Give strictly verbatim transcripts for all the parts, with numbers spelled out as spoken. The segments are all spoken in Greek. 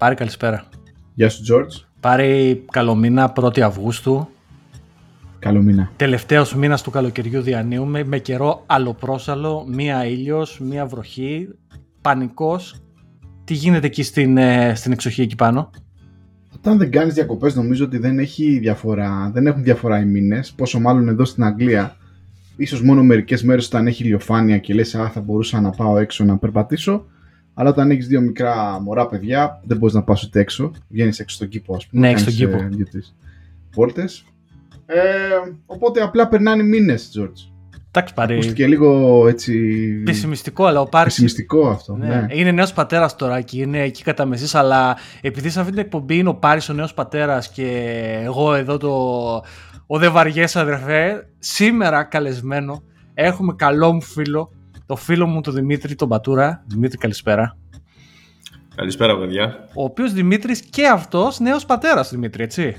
Πάρη, καλησπέρα. Γεια σου, George. Πάρη, καλό μήνα, πρώτη Αυγούστου. Καλό μήνα. Τελευταίος μήνας του καλοκαιριού διανύουμε, με καιρό αλλοπρόσαλο, μία ήλιος, μία βροχή, πανικός. Τι γίνεται εκεί στην, στην εξοχή εκεί πάνω? Όταν δεν κάνεις διακοπές νομίζω ότι δεν, έχει διαφορά, δεν έχουν διαφορά οι μήνες, πόσο μάλλον εδώ στην Αγγλία. Ίσως μόνο μερικές μέρες όταν έχει ηλιοφάνεια και λες «Α, θα μπορούσα να πάω έξω να περπατήσω», αλλά όταν έχεις δύο μικρά μωρά παιδιά δεν μπορείς να πας ούτε έξω, βγαίνεις έξω στον κήπο, ας πούμε. Ναι, έξω στον κήπο. Πόρτες. Ε, οπότε απλά περνάνε μήνες, George. Εντάξει, Πάρη. Ακούστηκε λίγο έτσι. Πεσημιστικό, αλλά ο Πάρη. Πεσημιστικό αυτό. Ναι. Ναι. Είναι νέος πατέρας τώρα και είναι εκεί κατά μεσής, αλλά επειδή σε αυτή την εκπομπή είναι ο Πάρης ο νέος πατέρας και εγώ εδώ το. Ο δε βαριές αδερφέ, σήμερα καλεσμένο έχουμε καλό μου φίλο, το φίλο μου τον Δημήτρη, τον Μπατούρα. Δημήτρη, καλησπέρα. Καλησπέρα, παιδιά. Ο οποίος Δημήτρης και αυτός νέος πατέρας, Δημήτρη, έτσι.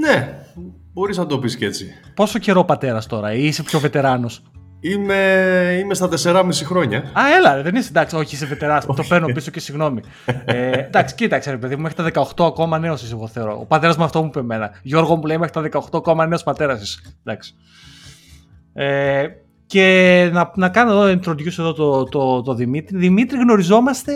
Ναι, μπορείς να το πεις και έτσι. Πόσο καιρό πατέρας τώρα ή είσαι πιο βετεράνος? Είμαι, είμαι στα τεσσεράμισι χρόνια. Α, έλα, δεν είσαι, εντάξει, όχι, είσαι βετεράς, το παίρνω πίσω και συγγνώμη. ε, εντάξει, κοίταξε ρε παιδί μου, μέχρι τα δεκαοκτώ ακόμα νέος είσαι, εγώ θεωρώ. Ο πατέρας μου αυτό μου είπε εμένα. Γιώργο μου λέει μέχρι τα δεκαοκτώ ακόμα νέος πατέρας είσαι. Εντάξει. Ε, και να, να κάνω εδώ, introduce εδώ το, το, το, το Δημήτρη. Δημήτρη, γνωριζόμαστε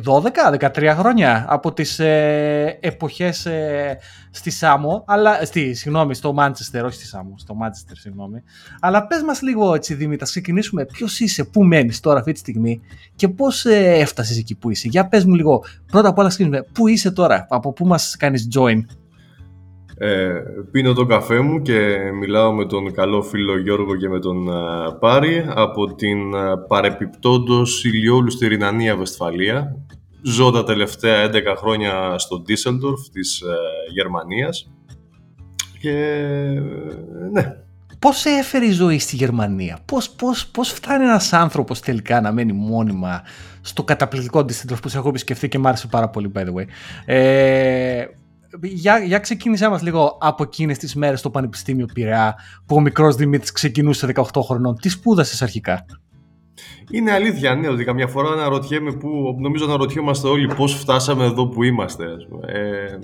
δώδεκα δεκατρία χρόνια από τις ε, εποχές ε, στη Σάμο, αλλά, στη, συγγνώμη, στο Manchester, όχι στη Σάμο, στο Manchester, συγγνώμη. Αλλά πες μας λίγο έτσι, Δημήτρη, ας ξεκινήσουμε. Ποιος είσαι, πού μένεις τώρα αυτή τη στιγμή και πώς ε, έφτασες εκεί που είσαι? Για πες μου λίγο, πρώτα απ' όλα ξεκινήσουμε, πού είσαι τώρα, από πού μας κάνεις join? Ε, πίνω τον καφέ μου και μιλάω με τον καλό φίλο Γιώργο και με τον uh, Πάρη από την uh, παρεπιπτόντος ηλιόλου στη Ρινανία-Βεσφαλία. Ζω τα τελευταία έντεκα χρόνια στο Düsseldorf της uh, Γερμανίας και ναι. Πώς έφερε η ζωή στη Γερμανία? Πώς, πώς, πώς φτάνει ένας άνθρωπος τελικά να μένει μόνιμα στο καταπληκτικό Düsseldorf που σε έχω επισκεφτεί και μ' άρεσε πάρα πολύ, by the way. Ε, Για, για ξεκίνησέ μας λίγο από εκείνες τις μέρες στο Πανεπιστήμιο Πειραιά που ο μικρός Δημήτρης ξεκινούσε δεκαοκτώ χρονών. Τι σπούδασες αρχικά? Είναι αλήθεια, ναι, ότι καμιά φορά αναρωτιέμαι που, νομίζω αναρωτιόμαστε όλοι πώς φτάσαμε εδώ που είμαστε. Ε,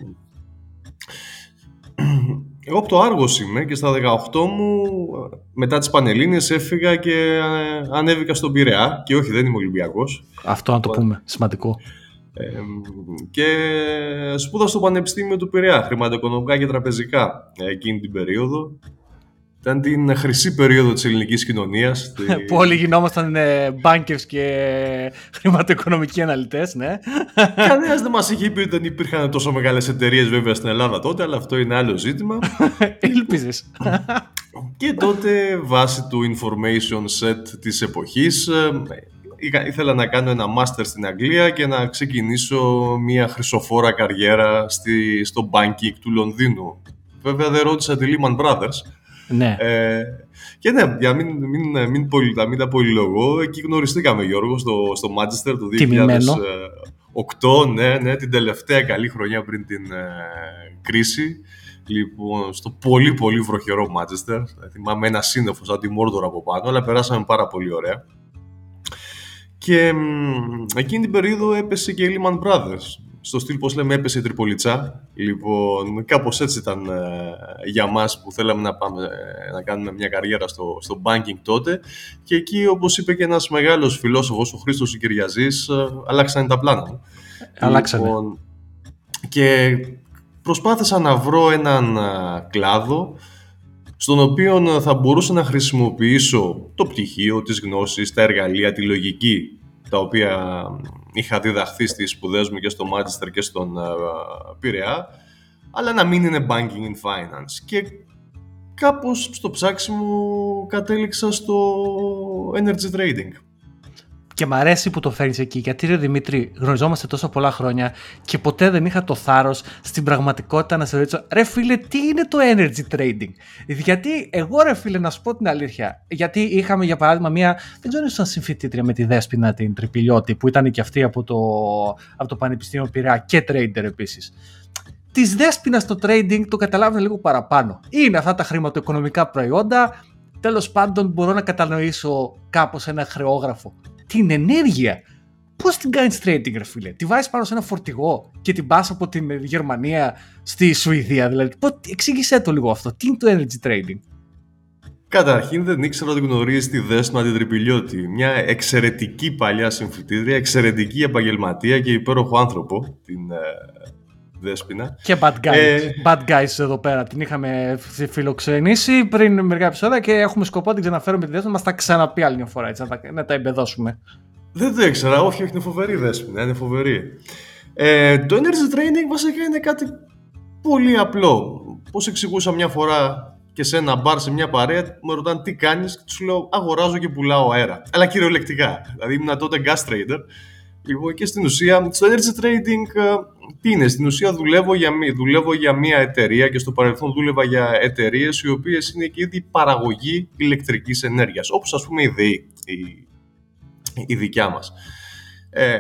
εγώ από το Άργος είμαι και στα δεκαοκτώ μου, μετά τις Πανελλήνιες, έφυγα και ανέβηκα στον Πειραιά. Και όχι, δεν είμαι Ολυμπιακός. Αυτό να το πούμε, σημαντικό. Ε, και σπούδα στο Πανεπιστήμιο του Πειραιά, χρηματοοικονομικά και τραπεζικά εκείνη την περίοδο. Ήταν την χρυσή περίοδο της ελληνικής κοινωνίας. Τη... που όλοι γινόμασταν μπάνκερς και χρηματοοικονομικοί αναλυτές, ναι. Κανένας δεν μας είχε πει ότι δεν υπήρχαν τόσο μεγάλες εταιρείες βέβαια στην Ελλάδα τότε, αλλά αυτό είναι άλλο ζήτημα. Ήλπιζες. Και τότε βάσει του information set της εποχής... ήθελα να κάνω ένα μάστερ στην Αγγλία και να ξεκινήσω μια χρυσοφόρα καριέρα στη, στο banking του Λονδίνου. Βέβαια δεν ρώτησα τη Lehman Brothers. Ναι. Ε, και ναι, για μην, μην, μην, πολυ, μην τα πολυλογώ, εκεί γνωριστήκαμε, Γιώργο, στο, στο Manchester το δύο χιλιάδες οκτώ, ναι, ναι, την τελευταία καλή χρονιά πριν την ε, κρίση. Λοιπόν, στο πολύ πολύ βροχερό Manchester. Θυμάμαι ένα σύννεφο σαν τη Μόρδορα από πάνω, αλλά περάσαμε πάρα πολύ ωραία. Και εκείνη την περίοδο έπεσε και η Lehman Brothers. Στο στυλ, πώς λέμε, έπεσε η Τριπολιτσά. Λοιπόν, κάπως έτσι ήταν ε, για μας που θέλαμε να, πάμε, ε, να κάνουμε μια καριέρα στο, στο banking τότε. Και εκεί, όπως είπε και ένας μεγάλος φιλόσοφος, ο Christos Kyriazis, ε, αλλάξανε τα πλάνα μου. Αλλάξανε. Λοιπόν, και προσπάθησα να βρω έναν ε, κλάδο στον οποίο θα μπορούσα να χρησιμοποιήσω το πτυχίο, τις γνώσεις, τα εργαλεία, τη λογική, τα οποία είχα διδαχθεί στις σπουδές μου και στο Manchester και στον uh, Πειραιά, αλλά να μην είναι banking and finance. Και κάπως στο ψάξιμο κατέληξα στο energy trading. Και μ' αρέσει που το φέρνεις εκεί, γιατί ρε Δημήτρη, γνωριζόμαστε τόσο πολλά χρόνια και ποτέ δεν είχα το θάρρος στην πραγματικότητα να σε ρωτήσω, ρε φίλε, τι είναι το energy trading? Γιατί εγώ, ρε φίλε, να σου πω την αλήθεια, γιατί είχαμε για παράδειγμα μία, δεν ξέρω αν συμφοιτήτρια με τη Δέσπινα την Τρυπηλιώτη, που ήταν και αυτή από το, από το Πανεπιστήμιο Πειραιά και trader επίσης. Της Δέσποινας το trading το καταλάβαινα λίγο παραπάνω. Είναι αυτά τα χρηματοοικονομικά προϊόντα, τέλος πάντων μπορώ να κατανοήσω κάπως ένα χρεόγραφο. Την ενέργεια. Πώς την κάνεις trading, ρε φίλε? Τη βάζεις πάνω σε ένα φορτηγό και την πας από την Γερμανία στη Σουηδία, δηλαδή. Πώς, εξήγησέ το λίγο αυτό. Τι είναι το energy trading? Καταρχήν δεν ήξερα ότι γνωρίζει τη Δέσποινα την Τρυπηλιώτη, μια εξαιρετική παλιά συμφοιτήτρια, εξαιρετική επαγγελματία και υπέροχο άνθρωπο, την ε, Δέσποινα. Και bad guys, ε, bad guys εδώ πέρα, την είχαμε φιλοξενήσει πριν μερικά επεισόδια και έχουμε σκοπό να την ξαναφέρουμε τη Δέσποινα, μας τα ξαναπεί άλλη μια φορά, έτσι, να, τα, να τα εμπεδώσουμε. Δεν το ήξερα, όχι, όχι, είναι φοβερή Δέσποινα, είναι φοβερή. Ε, το energy training βασικά είναι κάτι πολύ απλό. Πώς εξηγούσα μια φορά και σε ένα μπαρ, σε μια παρέα, με ρωτάνε τι κάνεις και τους λέω αγοράζω και πουλάω αέρα. Αλλά κυριολεκτικά. Δηλαδή ήμουν τότε gas trader. Λοιπόν, και στην ουσία, στο energy trading, τι είναι, στην ουσία δουλεύω για, δουλεύω για μια εταιρεία και στο παρελθόν δούλευα για εταιρείες οι οποίες είναι και ήδη παραγωγή ηλεκτρικής ενέργειας. Όπως ας πούμε η ΔΕΗ, η, η δικιά μας. Ε,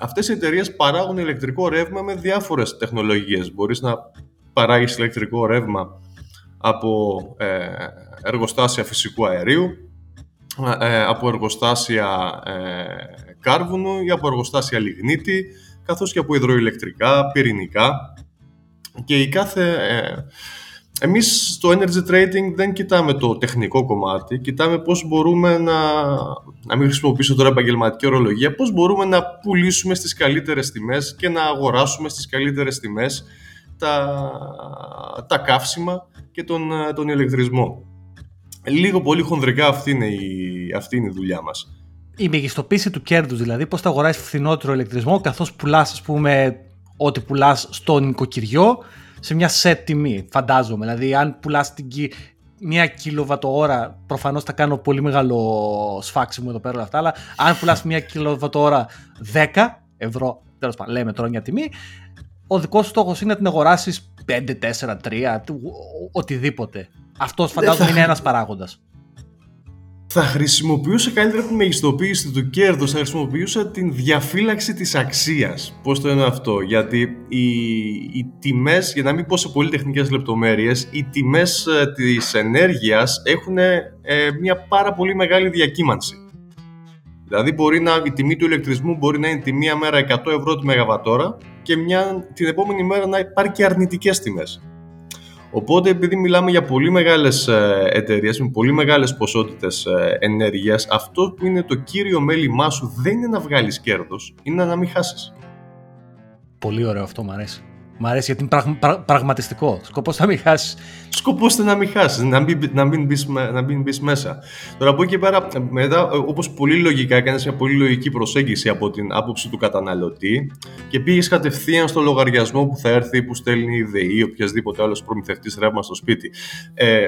αυτές οι εταιρείες παράγουν ηλεκτρικό ρεύμα με διάφορες τεχνολογίες. Μπορείς να παράγεις ηλεκτρικό ρεύμα από ε, εργοστάσια φυσικού αερίου, ε, από εργοστάσια ε, κάρβουνου ή από εργοστάσια λιγνίτη, καθώς και από υδροηλεκτρικά, πυρηνικά. Και η κάθε... Ε, εμείς στο energy trading δεν κοιτάμε το τεχνικό κομμάτι, κοιτάμε πώς μπορούμε να... Να μην χρησιμοποιήσω τώρα επαγγελματική ορολογία, πώς μπορούμε να πουλήσουμε στις καλύτερες τιμές και να αγοράσουμε στις καλύτερες τιμές τα, τα καύσιμα και τον, τον ηλεκτρισμό. Λίγο πολύ χονδρικά αυτή είναι η, αυτή είναι η δουλειά μας. Η μεγιστοποίηση του κέρδους, δηλαδή πώς θα αγοράσεις φθηνότερο ηλεκτρισμό καθώς πουλάς, ας πούμε, ό,τι πουλάς στο νοικοκυριό σε μια set τιμή, φαντάζομαι. Δηλαδή αν πουλάς την, μια κιλοβατοώρα, προφανώς θα κάνω πολύ μεγάλο σφάξιμο εδώ πέρα όλα αυτά, αλλά αν πουλάς μια κιλοβατοώρα δέκα ευρώ, τέλος πάντων, λέμε τώρα μια τιμή, ο δικός σου στόχος είναι να την αγοράσεις πέντε, τέσσερα, τρία, οτιδήποτε. Αυτός φαντάζομαι θα... είναι ένας παράγοντας. Θα χρησιμοποιούσα καλύτερα την μεγιστοποίηση του κέρδους, θα χρησιμοποιούσα την διαφύλαξη της αξίας. Πώς το είναι αυτό? Γιατί οι, οι τιμές, για να μην πω σε πολύ τεχνικές λεπτομέρειες, οι τιμές της ενέργειας έχουν ε, μια πάρα πολύ μεγάλη διακύμανση. Δηλαδή μπορεί να, η τιμή του ηλεκτρισμού μπορεί να είναι τη μία μέρα εκατό ευρώ τη μεγαβατόρα και μια, την επόμενη μέρα να υπάρχει και αρνητικές τιμές. Οπότε επειδή μιλάμε για πολύ μεγάλες εταιρείες με πολύ μεγάλες ποσότητες ενέργειας, αυτό που είναι το κύριο μέλημά σου δεν είναι να βγάλεις κέρδος, είναι να μην χάσεις. Πολύ ωραίο αυτό, μου αρέσει. Μ' αρέσει γιατί είναι πραγ, πραγ, πραγματιστικό. Σκοπός να μην χάσεις. Σκοπός να μην χάσεις, να μην, να μην, μπεις, να μην μπεις μέσα. Τώρα από εκεί και πέρα, μετά, όπως πολύ λογικά έκανες μια πολύ λογική προσέγγιση από την άποψη του καταναλωτή και πήγες κατευθείαν στο λογαριασμό που θα έρθει, που στέλνει η ΔΕΗ ή οποιασδήποτε άλλος προμηθευτής ρεύμα στο σπίτι. Ε,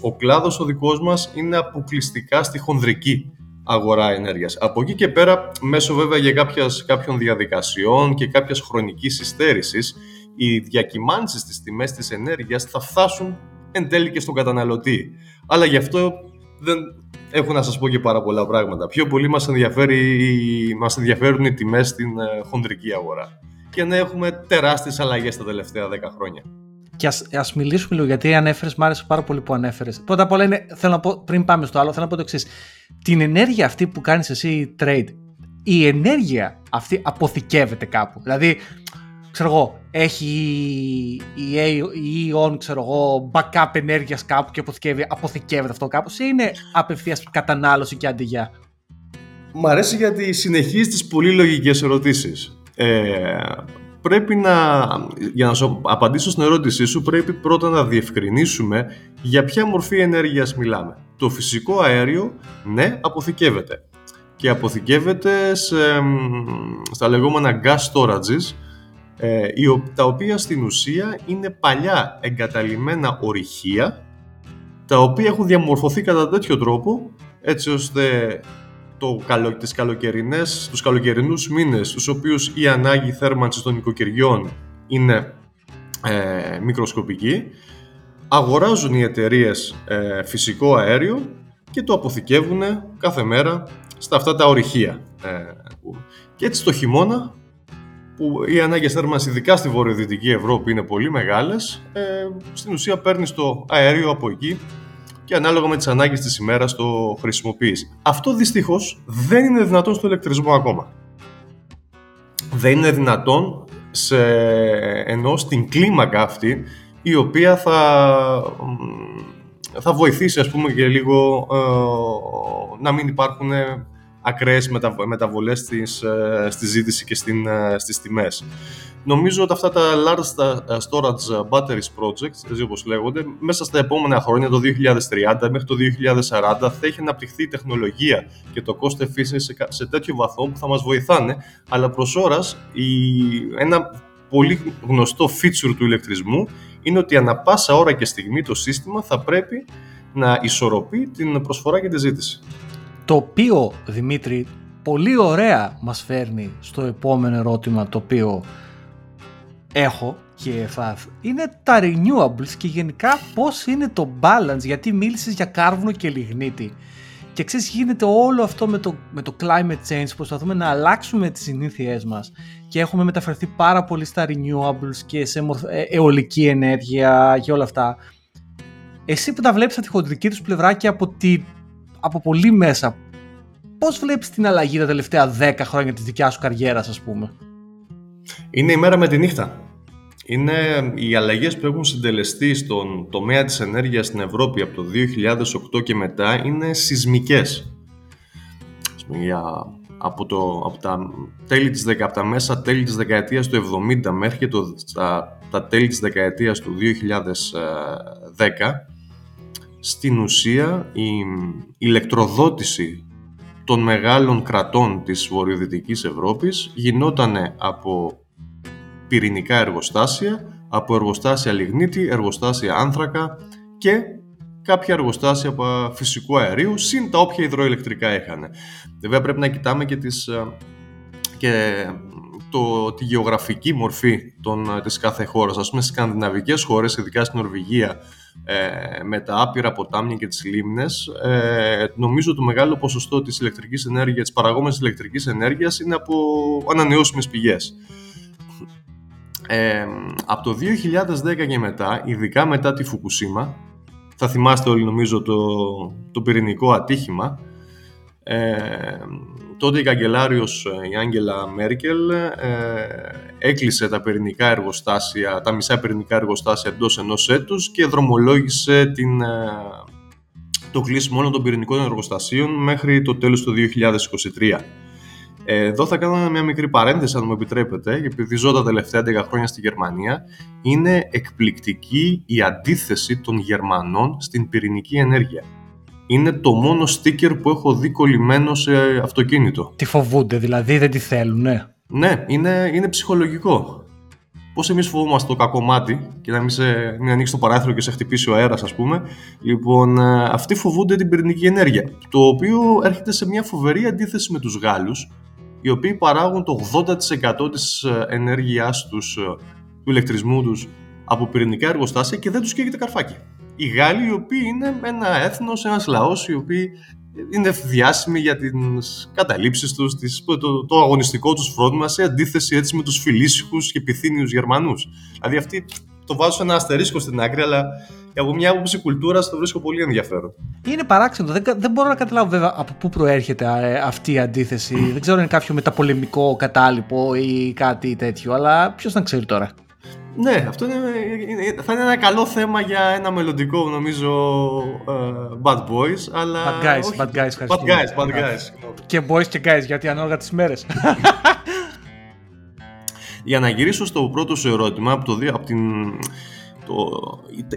ο κλάδος ο δικός μας είναι αποκλειστικά στη χονδρική αγορά ενέργειας. Από εκεί και πέρα, μέσω βέβαια για κάποιας, κάποιων διαδικασιών και κάποιας χρονικής υστέρησης, οι διακυμάνσεις στις τιμές της ενέργειας θα φτάσουν εν τέλει και στον καταναλωτή. Αλλά γι' αυτό δεν έχω να σας πω και πάρα πολλά πράγματα. Πιο πολύ μας, μας ενδιαφέρουν οι τιμές στην χονδρική αγορά. Και να έχουμε τεράστιες αλλαγές τα τελευταία δέκα χρόνια. Και ας, ας μιλήσουμε λίγο, γιατί ανέφερες, μ' άρεσε πάρα πολύ που ανέφερες. Πρώτα απ' όλα, είναι, θέλω να πω, πριν πάμε στο άλλο, θέλω να πω το εξής. Την ενέργεια αυτή που κάνεις εσύ trade, η ενέργεια αυτή αποθηκεύεται κάπου. Δηλαδή, ξέρω εγώ, έχει η E-Ο Ν, ξέρω εγώ, backup ενέργειας κάπου και αποθηκεύεται αυτό κάπως, ή είναι απευθείας κατανάλωση και αντιγιά? Μ' αρέσει γιατί συνεχίζει τις πολύ λογικές ερωτήσεις. Ε, πρέπει να, για να σου απαντήσω στην ερώτησή σου, πρέπει πρώτα να διευκρινίσουμε για ποια μορφή ενέργειας μιλάμε. Το φυσικό αέριο, ναι, αποθηκεύεται. Και αποθηκεύεται σε, στα λεγόμενα gas storages, Ε, τα οποία στην ουσία είναι παλιά εγκαταλειμμένα ορυχεία τα οποία έχουν διαμορφωθεί κατά τέτοιο τρόπο έτσι ώστε το, τις καλοκαιρινές, τους καλοκαιρινούς μήνες, στους οποίους η ανάγκη θέρμανσης των οικοκυριών είναι ε, μικροσκοπική, αγοράζουν οι εταιρείες ε, φυσικό αέριο και το αποθηκεύουν κάθε μέρα στα αυτά τα ορυχεία ε, και έτσι το χειμώνα που οι ανάγκες θέρμανσης, ειδικά στη βορειοδυτική Ευρώπη, είναι πολύ μεγάλες, ε, στην ουσία παίρνεις το αέριο από εκεί και ανάλογα με τις ανάγκες της ημέρας το χρησιμοποιείς. Αυτό δυστυχώς δεν είναι δυνατόν στο ηλεκτρισμό ακόμα. δεν είναι δυνατόν σε, ενώ στην κλίμακα αυτή η οποία θα, θα βοηθήσει ας πούμε και λίγο ε, να μην υπάρχουν ακραίες μεταβολές στις, στη ζήτηση και στην, στις τιμές. Νομίζω ότι αυτά τα large storage batteries projects, έτσι όπως λέγονται, μέσα στα επόμενα χρόνια, το δύο χιλιάδες τριάντα μέχρι το δύο χιλιάδες σαράντα, θα έχει αναπτυχθεί η τεχνολογία και το cost efficiency σε, σε τέτοιο βαθμό που θα μας βοηθάνε, αλλά προς ώρας ένα πολύ γνωστό feature του ηλεκτρισμού είναι ότι ανά πάσα ώρα και στιγμή το σύστημα θα πρέπει να ισορροπεί την προσφορά και τη ζήτηση. Το οποίο, Δημήτρη, πολύ ωραία μας φέρνει στο επόμενο ερώτημα το οποίο έχω και θα... είναι τα renewables και γενικά πώς είναι το balance, γιατί μίλησες για κάρβουνο και λιγνίτη. Και ξέρεις, γίνεται όλο αυτό με το, με το climate change, προσπαθούμε να αλλάξουμε τις συνήθειές μας και έχουμε μεταφερθεί πάρα πολύ στα renewables και σε μορφ... αιωλική ενέργεια και όλα αυτά. Εσύ που τα βλέπεις από τη χοντρική τους πλευρά και από τη... από πολύ μέσα, πώς βλέπεις την αλλαγή τα τελευταία δέκα χρόνια της δικιάς σου καριέρας, ας πούμε? Είναι η μέρα με τη νύχτα. Είναι οι αλλαγές που έχουν συντελεστεί στον τομέα της ενέργειας στην Ευρώπη από το δύο χιλιάδες οκτώ και μετά είναι σεισμικές. Για, από, το, από, τα τέλη της, από τα μέσα τέλη της δεκαετίας του εβδομήντα μέχρι και το, τα, τα τέλη της δεκαετίας του δύο χιλιάδες δέκα, στην ουσία η ηλεκτροδότηση των μεγάλων κρατών της βορειοδυτικής Ευρώπης γινότανε από πυρηνικά εργοστάσια, από εργοστάσια λιγνίτη, εργοστάσια άνθρακα και κάποια εργοστάσια από φυσικού αερίου, συν τα όποια υδροελεκτρικά είχαν. Βέβαια πρέπει να κοιτάμε και, τις, και το, τη γεωγραφική μορφή των, της κάθε χώρας. Ας πούμε στις σκανδιναβικές χώρες, ειδικά στην Νορβηγία, Ε, με τα άπειρα ποτάμια και τις λίμνες, ε, νομίζω το μεγάλο ποσοστό της ηλεκτρικής ενέργειας, της παραγόμενης ηλεκτρικής ενέργειας είναι από ανανεώσιμες πηγές. Ε, από το δύο χιλιάδες δέκα και μετά, ειδικά μετά τη Φουκουσίμα, θα θυμάστε όλοι νομίζω το, το πυρηνικό ατύχημα, ε, τότε η καγκελάριος η Άγγελα Μέρκελ ε, έκλεισε τα, πυρηνικά εργοστάσια, τα μισά πυρηνικά εργοστάσια εντός ενός έτους και δρομολόγησε την, ε, το κλείσιμο όλων των πυρηνικών εργοστασίων μέχρι το τέλος του δύο χιλιάδες είκοσι τρία. Ε, εδώ θα κάνω μια μικρή παρένθεση αν μου επιτρέπετε, επειδή ζω τα τελευταία δέκα χρόνια στη Γερμανία. Είναι εκπληκτική η αντίθεση των Γερμανών στην πυρηνική ενέργεια. Είναι το μόνο στίκερ που έχω δει κολλημένο σε αυτοκίνητο. Τη φοβούνται, δηλαδή δεν τη θέλουν, ναι. Ναι, είναι, είναι ψυχολογικό. Πώς εμείς φοβόμαστε το κακό μάτι και να μην, σε, μην ανοίξει το παράθυρο και σε χτυπήσει ο αέρας, ας πούμε. Λοιπόν, αυτοί φοβούνται την πυρηνική ενέργεια. Το οποίο έρχεται σε μια φοβερή αντίθεση με τους Γάλλους, οι οποίοι παράγουν το ογδόντα τοις εκατό της ενέργειάς τους, του ηλεκτρισμού τους, από πυρηνικά εργοστάσια και δεν τους καίγεται καρφάκι. Οι Γάλλοι, οι οποίοι είναι ένα έθνος, ένας λαός, οι οποίοι είναι διάσημοι για τις καταλήψεις τους, τις, το, το αγωνιστικό τους φρόντμα, σε αντίθεση έτσι με τους φιλήσυχους και πυθύνιους Γερμανούς. Δηλαδή αυτοί, το βάζω ένα αστερίσκο στην άκρη, αλλά από μια άποψη κουλτούρας το βρίσκω πολύ ενδιαφέρον. Είναι παράξενο. Δεν, δεν μπορώ να καταλάβω βέβαια από πού προέρχεται αυτή η αντίθεση. Δεν ξέρω αν είναι κάποιο μεταπολεμικό κατάλοιπο ή κάτι τέτοιο, αλλά ποιος να ξέρει τώρα. Ναι, αυτό είναι, θα είναι ένα καλό θέμα για ένα μελλοντικό, νομίζω, uh, bad boys, αλλά... Bad guys, όχι, bad guys, bad guys, bad guys. Και boys και guys, γιατί ανάλογα τις μέρες. Για να γυρίσω στο πρώτο σου ερώτημα, από το, από την, το,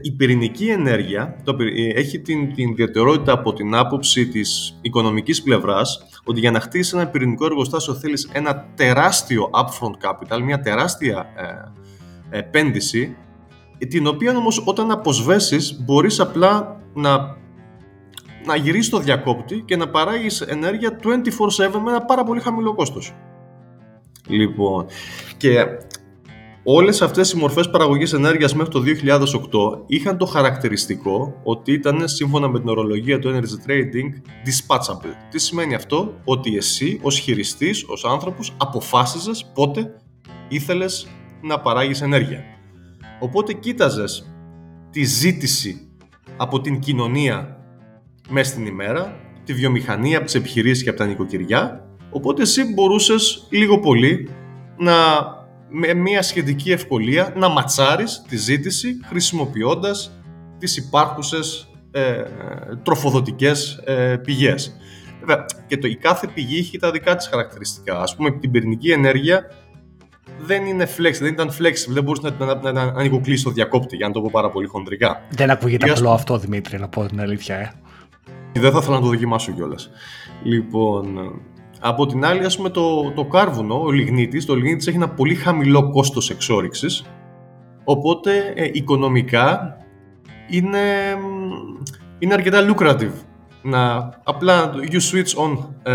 η πυρηνική ενέργεια το, έχει την, την ιδιαιτερότητα από την άποψη της οικονομικής πλευράς, ότι για να χτίσεις ένα πυρηνικό εργοστάσιο θέλεις ένα τεράστιο upfront capital, μια τεράστια... Ε, επένδυση, την οποία όμως όταν αποσβέσεις μπορείς απλά να, να γυρίσεις το διακόπτη και να παράγεις ενέργεια είκοσι τέσσερις επτά με ένα πάρα πολύ χαμηλό κόστος. Λοιπόν, και όλες αυτές οι μορφές παραγωγής ενέργειας μέχρι το δύο χιλιάδες οκτώ είχαν το χαρακτηριστικό ότι ήταν, σύμφωνα με την ορολογία του Energy Trading, dispatchable. Τι σημαίνει αυτό? Ότι εσύ ως χειριστής, ως άνθρωπος, αποφάσιζες πότε ήθελες να παράγεις ενέργεια. Οπότε κοίταζες τη ζήτηση από την κοινωνία μέσα στην ημέρα, τη βιομηχανία, από τις επιχειρήσεις και από τα νοικοκυριά, οπότε εσύ μπορούσες λίγο πολύ να, με μια σχετική ευκολία να ματσάρεις τη ζήτηση χρησιμοποιώντας τις υπάρχουσες ε, τροφοδοτικές ε, πηγές. Βέβαια, και το, η κάθε πηγή είχε τα δικά της χαρακτηριστικά. Ας πούμε, την πυρηνική ενέργεια δεν είναι flex, δεν ήταν flexible, δεν μπορούσε να, να, να, να ανοικοκλείσει το διακόπτη, για να το πω πάρα πολύ χοντρικά. Δεν ακούγεται απλό αυτό, Δημήτρη, να πω την αλήθεια. Ε. Δεν θα ήθελα να το δοκιμάσω κιόλας. Λοιπόν, από την άλλη, ας πούμε, το, το κάρβουνο, ο λιγνίτης, το λιγνίτης έχει ένα πολύ χαμηλό κόστος εξόρυξης, οπότε ε, οικονομικά είναι, είναι αρκετά lucrative. Να, απλά, you switch on uh,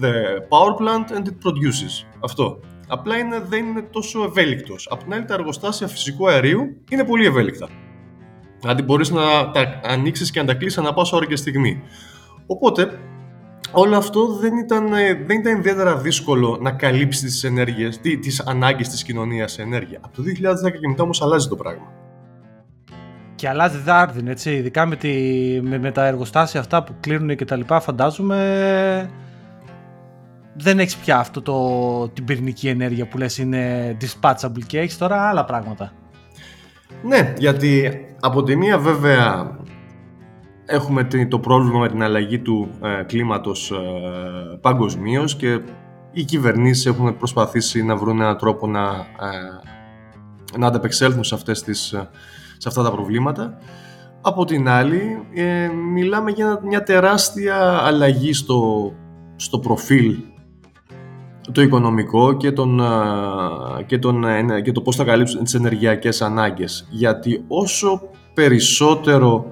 the power plant and it produces. Αυτό. Απλά είναι, δεν είναι τόσο ευέλικτος. Απ' την άλλη, τα εργοστάσια φυσικού αερίου είναι πολύ ευέλικτα. Δηλαδή μπορείς να τα ανοίξεις και να τα κλείσεις ανά πάσα ώρα και στιγμή. Οπότε όλο αυτό δεν ήταν, δεν ήταν ιδιαίτερα δύσκολο να καλύψει τις ενέργειες, τις ανάγκες της κοινωνίας σε ενέργεια. Από το δύο χιλιάδες δέκα και μετά όμως αλλάζει το πράγμα. Και αλλάζει δάρδιν, έτσι, ειδικά με, τη, με, με τα εργοστάσια αυτά που κλείνουν και τα λοιπά, φαντάζομαι δεν έχεις πια αυτό το, την πυρηνική ενέργεια που λες είναι dispatchable και έχεις τώρα άλλα πράγματα. Ναι, γιατί από τη μία βέβαια έχουμε το πρόβλημα με την αλλαγή του ε, κλίματος ε, παγκοσμίως και οι κυβερνήσεις έχουν προσπαθήσει να βρουν έναν τρόπο να, ε, να ανταπεξέλθουν σε, αυτές τις, σε αυτά τα προβλήματα. Από την άλλη ε, μιλάμε για μια τεράστια αλλαγή στο, στο προφίλ το οικονομικό και, τον, και, τον, και το πώς θα καλύψουν τις ενεργειακές ανάγκες, γιατί όσο περισσότερο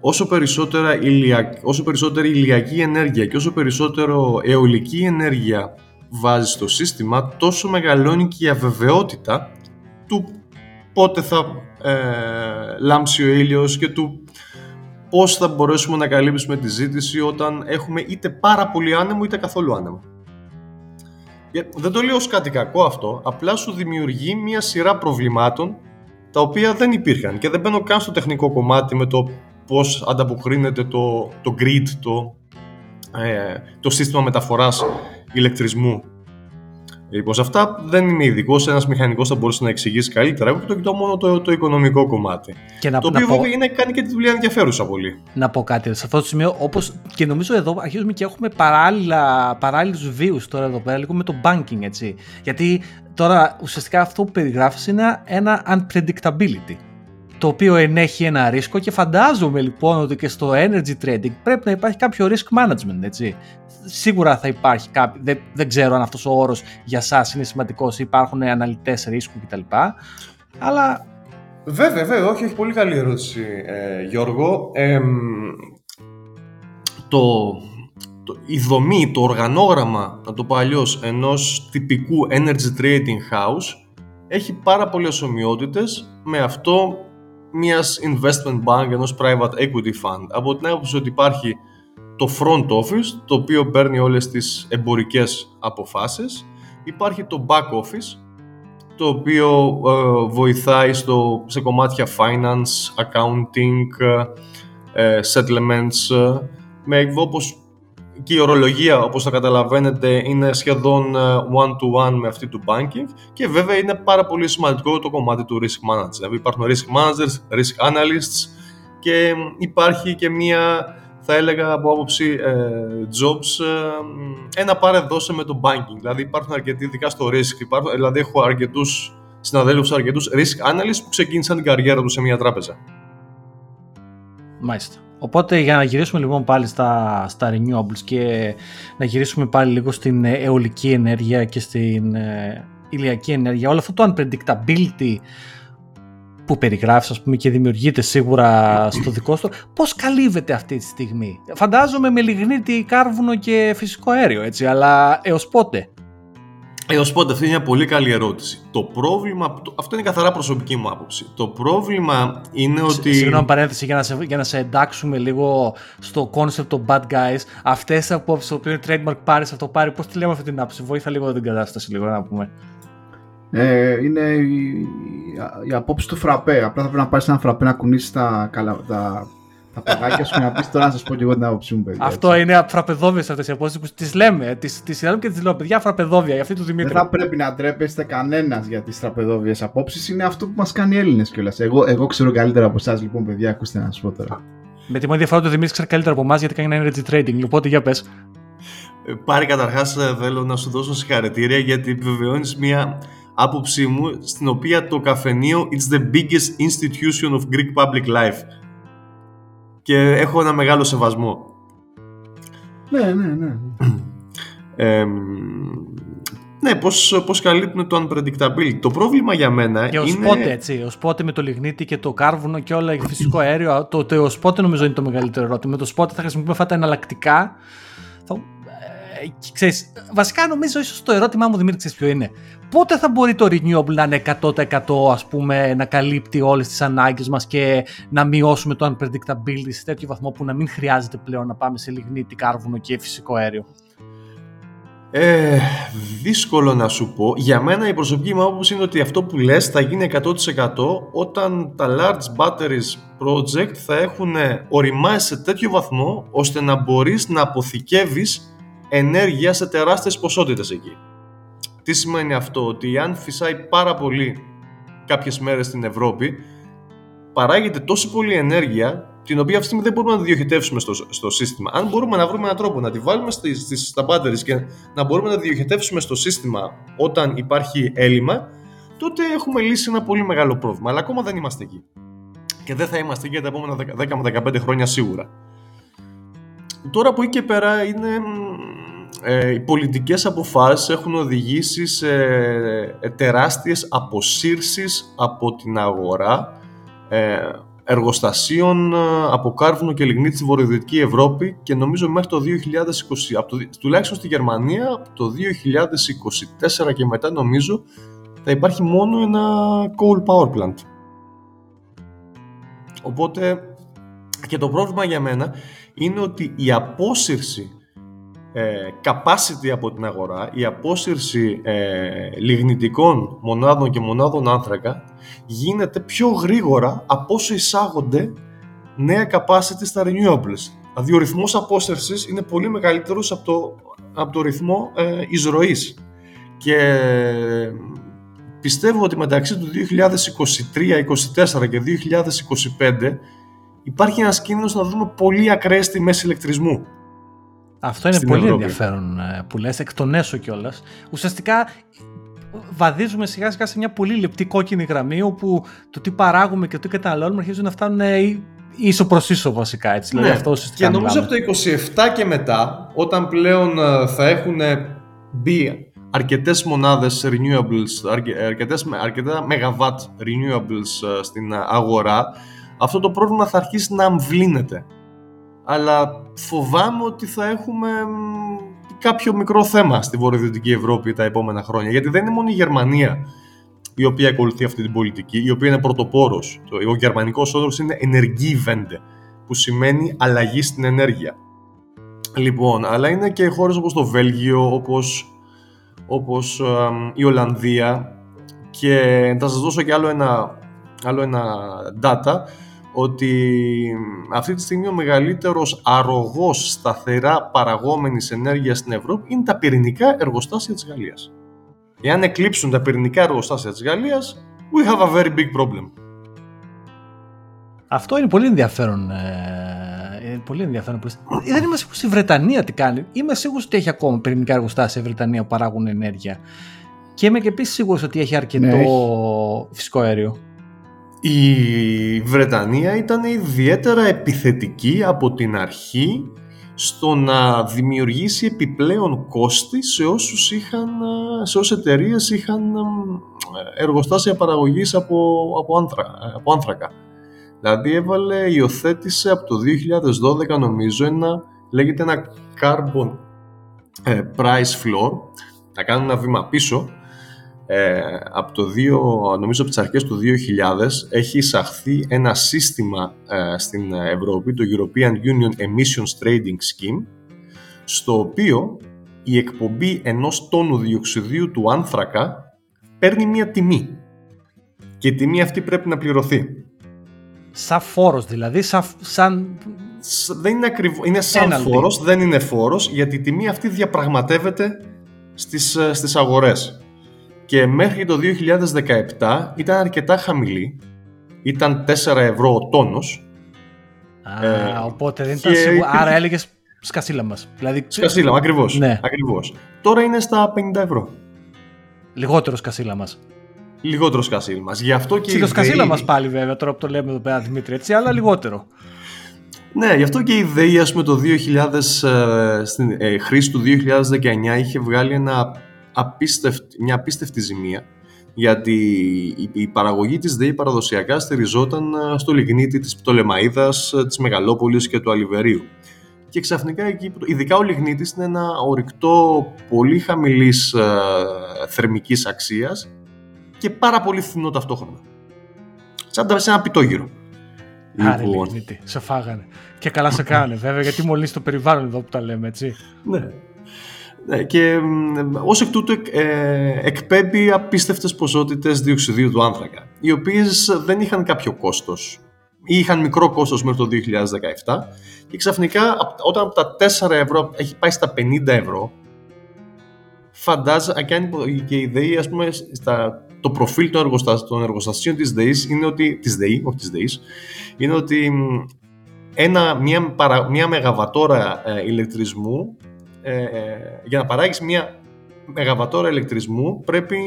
όσο, περισσότερα ηλιακ, όσο περισσότερη ηλιακή ενέργεια και όσο περισσότερο αιωλική ενέργεια βάζει στο σύστημα, τόσο μεγαλώνει και η αβεβαιότητα του πότε θα ε, λάμψει ο ήλιος και του πώς θα μπορέσουμε να καλύψουμε τη ζήτηση όταν έχουμε είτε πάρα πολύ άνεμο είτε καθόλου άνεμο. Δεν το λέω ως κάτι κακό αυτό, απλά σου δημιουργεί μια σειρά προβλημάτων τα οποία δεν υπήρχαν και δεν μπαίνω καν στο τεχνικό κομμάτι με το πώς ανταποκρίνεται το, το grid, το, ε, το σύστημα μεταφοράς ηλεκτρισμού. Λοιπόν, σε αυτά δεν είμαι ειδικός, ένας μηχανικός θα μπορούσε να εξηγήσει καλύτερα. Εγώ το κοιτάω μόνο το, το οικονομικό κομμάτι. Και να, το οποίο βέβαια είναι, κάνει και τη δουλειά ενδιαφέρουσα πολύ. Να πω κάτι σε αυτό το σημείο, όπως και νομίζω εδώ αρχίζουμε και έχουμε παράλληλους βίους τώρα εδώ πέρα, λίγο με το banking, έτσι. Γιατί τώρα ουσιαστικά αυτό που περιγράφεις είναι ένα unpredictability, το οποίο ενέχει ένα ρίσκο και φαντάζομαι λοιπόν ότι και στο energy trading πρέπει να υπάρχει κάποιο risk management, έτσι. Σίγουρα θα υπάρχει κάποιο, δεν, δεν ξέρω αν αυτός ο όρος για σας είναι σημαντικός, υπάρχουν αναλυτές ρίσκου κτλ. Αλλά... Βέβαια, βέβαια, όχι, έχει πολύ καλή ερώτηση ε, Γιώργο. Ε, το, το, η δομή, το οργανόγραμμα, να το πω αλλιώς, ενός τυπικού energy trading house έχει πάρα πολλές ομοιότητες με αυτό μιας investment bank, ενός private equity fund, από την άποψη ότι υπάρχει το front office, το οποίο παίρνει όλες τις εμπορικές αποφάσεις, υπάρχει το back office, το οποίο ε, βοηθάει στο, σε κομμάτια finance, accounting, ε, settlements, ε, με, όπως και η ορολογία, όπως θα καταλαβαίνετε, είναι σχεδόν one-to-one με αυτή του banking. Και βέβαια είναι πάρα πολύ σημαντικό το κομμάτι του risk managers. Δηλαδή υπάρχουν risk managers, risk analysts και υπάρχει και μία, θα έλεγα από άποψη jobs, ένα πάρε δώσε με το banking. Δηλαδή υπάρχουν αρκετοί, ειδικά στο risk. Υπάρχουν, δηλαδή έχω αρκετούς συναδέλφους, αρκετούς risk analysts που ξεκίνησαν την καριέρα τους σε μία τράπεζα. Μάλιστα. Οπότε για να γυρίσουμε λοιπόν πάλι στα, στα renewables και να γυρίσουμε πάλι λίγο στην αιωλική ενέργεια και στην ε, ηλιακή ενέργεια, όλο αυτό το unpredictability που περιγράφεις, ας πούμε, και δημιουργείται σίγουρα στο δικό σου, πώς καλύβεται αυτή τη στιγμή? Φαντάζομαι με λιγνίτη, κάρβουνο και φυσικό αέριο, έτσι, αλλά έως πότε? Έως πότε, αυτή είναι μια πολύ καλή ερώτηση. Το πρόβλημα, αυτό είναι καθαρά προσωπική μου άποψη. Το πρόβλημα είναι ότι... Συγγνώμη παρένθεση για να, σε, για να σε εντάξουμε λίγο στο concept των bad guys. Αυτές απόψεις, το οποίο είναι trademark Paris, αυτό πάρει, πώς τη λέμε αυτή την άποψη? Βοήθα λίγο την κατάσταση λίγο να πούμε. Ε, είναι η, η απόψη του φραπέ. Απλά θα πρέπει να πάρεις ένα φραπέ να κουνήσεις τα, τα τα παγάκια σου να πεις τώρα να σας πω και εγώ την άποψή μου, παιδιά. Αυτό έτσι. Είναι αφραπεδόβιες αυτές οι απόψεις που τις λέμε. Τις, τις συναντούμε και τις λέω, παιδιά, αφραπεδόβια, για αυτή του Δημήτρη. Δεν θα πρέπει να ντρέπεστε κανένας για τις αφραπεδόβιες απόψεις. Είναι αυτό που μας κάνει Έλληνες κιόλας. Εγώ, εγώ ξέρω καλύτερα από εσάς, λοιπόν, παιδιά, ακούστε να σας πω τώρα. Με τη μόνη διαφορά ότι ο Δημήτρης ξέρει καλύτερα από εμάς γιατί κάνει ένα energy trading. Οπότε για πες. Πάρη, καταρχάς θέλω να σου δώσω συγχαρητήρια γιατί επιβεβαιώνεις μια άποψή μου στην οποία το καφενείο it's the biggest institution of Greek public life και έχω ένα μεγάλο σεβασμό. Ναι, ναι, ναι. ε, ναι, πώς, πώς καλύπτουν το unpredictability. Το πρόβλημα για μένα και είναι... Και ο σπότε, έτσι, ο σπότε με το λιγνίτι και το κάρβουνο και όλα, το φυσικό αέριο, το, το, ο σπότε νομίζω είναι το μεγαλύτερο ερώτημα. Με το σπότε θα χρησιμοποιούμε αυτά τα εναλλακτικά. Θα... Ξέρεις, βασικά νομίζω ίσως το ερώτημά μου, Δημήτρη, ξέρεις ποιο είναι. Πότε θα μπορεί το renewable να είναι εκατό τοις εκατό, ας πούμε, να καλύπτει όλες τις ανάγκες μας και να μειώσουμε το unpredictability σε τέτοιο βαθμό που να μην χρειάζεται πλέον να πάμε σε λιγνίτη, κάρβουνο και φυσικό αέριο? Ε, δύσκολο να σου πω. Για μένα η προσωπική μου άποψη είναι ότι αυτό που λες θα γίνει εκατό τοις εκατό όταν τα large batteries project θα έχουν οριμάσει σε τέτοιο βαθμό ώστε να μπορείς να αποθηκεύεις ενέργεια σε τεράστιες ποσότητες εκεί. Τι σημαίνει αυτό? Ότι αν φυσάει πάρα πολύ κάποιες μέρες στην Ευρώπη, παράγεται τόση πολύ ενέργεια την οποία αυτή τη στιγμή δεν μπορούμε να τη διοχετεύσουμε στο, στο σύστημα. Αν μπορούμε να βρούμε έναν τρόπο να τη βάλουμε στις, στις, στα batteries και να μπορούμε να τη διοχετεύσουμε στο σύστημα όταν υπάρχει έλλειμμα, τότε έχουμε λύσει ένα πολύ μεγάλο πρόβλημα. Αλλά ακόμα δεν είμαστε εκεί. Και δεν θα είμαστε εκεί για τα επόμενα δέκα με δεκαπέντε χρόνια σίγουρα. Τώρα από εκεί και πέρα είναι... Ε, οι πολιτικές αποφάσεις έχουν οδηγήσει σε ε, τεράστιες αποσύρσεις από την αγορά ε, εργοστασίων ε, από κάρβουνο και λιγνίτη στη βορειοδυτική Ευρώπη και νομίζω μέχρι το δύο χιλιάδες είκοσι, από το, τουλάχιστον στη Γερμανία, από το δύο χιλιάδες είκοσι τέσσερα και μετά νομίζω θα υπάρχει μόνο ένα coal power plant. Οπότε και το πρόβλημα για μένα είναι ότι η απόσυρση capacity από την αγορά, η απόσυρση ε, λιγνητικών μονάδων και μονάδων άνθρακα γίνεται πιο γρήγορα από όσο εισάγονται νέα capacity στα renewables. Δηλαδή ο ρυθμός απόσυρσης είναι πολύ μεγαλύτερος από το, από το ρυθμό ε, εισρωής και πιστεύω ότι μεταξύ του δύο χιλιάδες είκοσι τρία είκοσι τέσσερα και δύο χιλιάδες είκοσι πέντε υπάρχει ένας κίνδυνος να δούμε πολύ ακραίες τιμές ηλεκτρισμού. Αυτό είναι πολύ Ευρώπη. Ενδιαφέρον που λες, εκ των έσω κιόλας. Ουσιαστικά βαδίζουμε σιγά σιγά σε μια πολύ λεπτή κόκκινη γραμμή όπου το τι παράγουμε και το τι καταναλώνουμε αρχίζουν να φτάνουν ίσο προς ίσο βασικά. Έτσι, ναι. Δηλαδή αυτό και νομίζω από το είκοσι επτά και μετά, όταν πλέον θα έχουν μπει αρκετές μονάδες renewables, αρκετές, αρκετά μεγαβάτ renewables στην αγορά, αυτό το πρόβλημα θα αρχίσει να αμβλύνεται. Αλλά φοβάμαι ότι θα έχουμε κάποιο μικρό θέμα στη βορειοδυτική Ευρώπη τα επόμενα χρόνια. Γιατί δεν είναι μόνο η Γερμανία η οποία ακολουθεί αυτή την πολιτική, η οποία είναι πρωτοπόρος. Ο γερμανικός όρος είναι Energiewende, που σημαίνει αλλαγή στην ενέργεια. Λοιπόν, αλλά είναι και χώρες όπως το Βέλγιο, όπως, όπως εμ, η Ολλανδία. Και θα σας δώσω και άλλο ένα, άλλο ένα data, ότι αυτή τη στιγμή ο μεγαλύτερος αρρωγός σταθερά παραγόμενης ενέργειας στην Ευρώπη είναι τα πυρηνικά εργοστάσια της Γαλλίας. Εάν εκλείψουν τα πυρηνικά εργοστάσια της Γαλλίας, we have a very big problem. Αυτό είναι πολύ ενδιαφέρον. Ε, πολύ ενδιαφέρον. Δεν είμαι σίγουρος η Βρετανία τι κάνει. Είμαι σίγουρος ότι έχει ακόμα πυρηνικά εργοστάσια η Βρετανία που παράγουν ενέργεια. Και είμαι και επίσης σίγουρος ότι έχει αρκετό ναι, έχει. φυσικό αέριο. Η Βρετανία ήταν ιδιαίτερα επιθετική από την αρχή στο να δημιουργήσει επιπλέον κόστη σε, όσους είχαν, σε όσες εταιρείες είχαν εργοστάσια παραγωγής από, από, άνθρα, από άνθρακα. Δηλαδή έβαλε, υιοθέτησε από το δύο χιλιάδες δώδεκα νομίζω ένα, λέγεται ένα carbon price floor, να κάνω ένα βήμα πίσω. Ε, από το δύο, νομίζω από τις αρχές του δύο χιλιάδες έχει εισαχθεί ένα σύστημα ε, στην Ευρώπη, το European Union Emissions Trading Scheme, στο οποίο η εκπομπή ενός τόνου διοξιδίου του άνθρακα παίρνει μία τιμή και η τιμή αυτή πρέπει να πληρωθεί. Σαν φόρος δηλαδή, σαν... σαν... Δεν είναι ακριβώς, είναι σαν έναλτι. Φόρος, δεν είναι φόρος, γιατί η τιμή αυτή διαπραγματεύεται στις, στις αγορές. Και μέχρι το δύο χιλιάδες δεκαεπτά ήταν αρκετά χαμηλή, ήταν τέσσερα ευρώ ο τόνος. Α, ε, οπότε δεν ήταν και... σίγουρα, άρα έλεγες σκασίλα μας. Δηλαδή... Σκασίλα, ακριβώς, ναι. Ακριβώς. Τώρα είναι στα πενήντα ευρώ. Λιγότερο σκασίλα μας. Λιγότερο σκασίλα μας. Γι' αυτό και. Το σκασίλα ΔΕΗ... μας πάλι, βέβαια, τώρα που το λέμε εδώ πέρα, Δημήτρη, έτσι, αλλά λιγότερο. Ναι, γι' αυτό και η ΔΕΗ, ας πούμε, το δύο χιλιάδες, στην ε, χρήση του δύο χιλιάδες δεκαεννιά είχε βγάλει ένα απίστευτη, μια απίστευτη ζημία. Γιατί η, η παραγωγή της ΔΕΗ παραδοσιακά στηριζόταν στο λιγνίτη της Πτολεμαΐδας, της Μεγαλόπολης και του Αλιβερίου. Και ξαφνικά εκεί, ειδικά ο λιγνίτης, είναι ένα ορυκτό πολύ χαμηλής ε, θερμικής αξίας και πάρα πολύ φθηνό ταυτόχρονα. Σαν να σε ένα πιτόγυρο. Άρα λοιπόν. Λιγνίτη, σε φάγανε. Και καλά σε κάνανε βέβαια, γιατί μολύνεις το περιβάλλον εδώ που τα λέμε, έτσι. Ναι. Ναι, και ως εκ τούτου ε, εκπέμπει απίστευτες ποσότητες διοξιδίου του άνθρακα, οι οποίες δεν είχαν κάποιο κόστος ή είχαν μικρό κόστος μέχρι το δύο χιλιάδες δεκαεπτά, και ξαφνικά όταν από τα τέσσερα ευρώ έχει πάει στα πενήντα ευρώ, φαντάζα, και η ΔΕΗ, ας πούμε, στα, το προφίλ των, εργοστα, των εργοστασίων της ΔΕΗ είναι ότι, της ΔΕΗ, όχι της ΔΕΗ, είναι ότι ένα, μια, παρα, μια μεγαβατόρα ε, ηλεκτρισμού, Ε, ε, για να παράγεις μια μεγαβατόρα ηλεκτρισμού πρέπει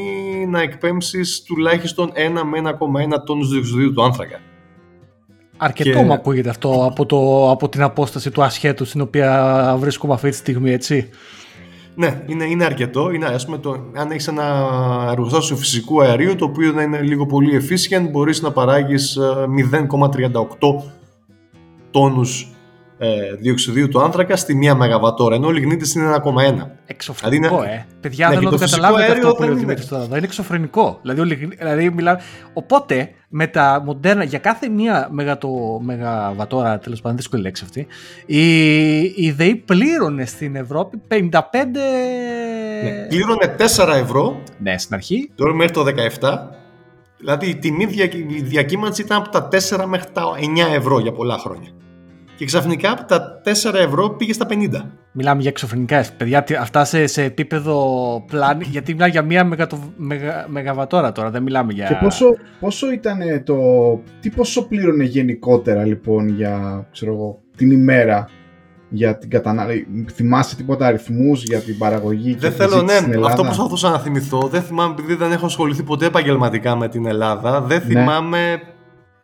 να εκπέμψεις τουλάχιστον ένα με ένα κόμμα ένα τόνους διοξειδίου του άνθρακα. Αρκετό και... μου ακούγεται αυτό από, το, από την απόσταση του ασχέτου στην οποία βρίσκομαι αυτή τη στιγμή, έτσι. Ναι, είναι, είναι αρκετό. Είναι, ας πούμε, το, αν έχεις ένα εργοστάσιο φυσικού αερίου, το οποίο να είναι λίγο πολύ efficient, μπορείς να παράγεις μηδέν κόμμα τριάντα οκτώ τόνους διοξιδίου του άνθρακα στη μία μεγαβατόρα, ενώ ο λιγνίτης είναι ένα κόμμα ένα. Εξωφρενικό, δηλαδή, ε. Παιδιά, ναι, δεν το, το καταλάβετε αυτό που λέει ο Δημήτρης τώρα. Είναι εξωφρενικό. Δηλαδή, λιγ... δηλαδή μιλά... Οπότε, με τα μοντέρνα, για κάθε μία μεγατο... μεγαβατόρα, τέλος πάντων, δύσκολη λέξη αυτή, η, η ΔΕΗ πλήρωνε στην Ευρώπη πενήντα πέντε. Ναι, πλήρωνε τέσσερα ευρώ. Ναι, στην αρχή. Τώρα μέχρι το δεκαεπτά. Δηλαδή, η τιμή δια... η διακύμανση ήταν από τα τέσσερα μέχρι τα εννιά ευρώ για πολλά χρόνια. Και ξαφνικά από τα τέσσερα ευρώ πήγε στα πενήντα. Μιλάμε για εξωφρενικά, παιδιά. Αυτά σε, σε επίπεδο πλάνη. Γιατί μιλάμε για μία μεγα, μεγα, μεγαβατόρα τώρα, δεν μιλάμε για. Και πόσο, πόσο ήταν το. Τι πόσο πλήρωνε γενικότερα λοιπόν για, ξέρω εγώ, την ημέρα για την κατανάλωση. Θυμάσαι τίποτα αριθμούς για την παραγωγή. Δεν και θέλω, ναι. Αυτό προσπαθούσα να θυμηθώ. Δεν θυμάμαι, επειδή δεν έχω ασχοληθεί ποτέ επαγγελματικά με την Ελλάδα. Δεν θυμάμαι. Ναι.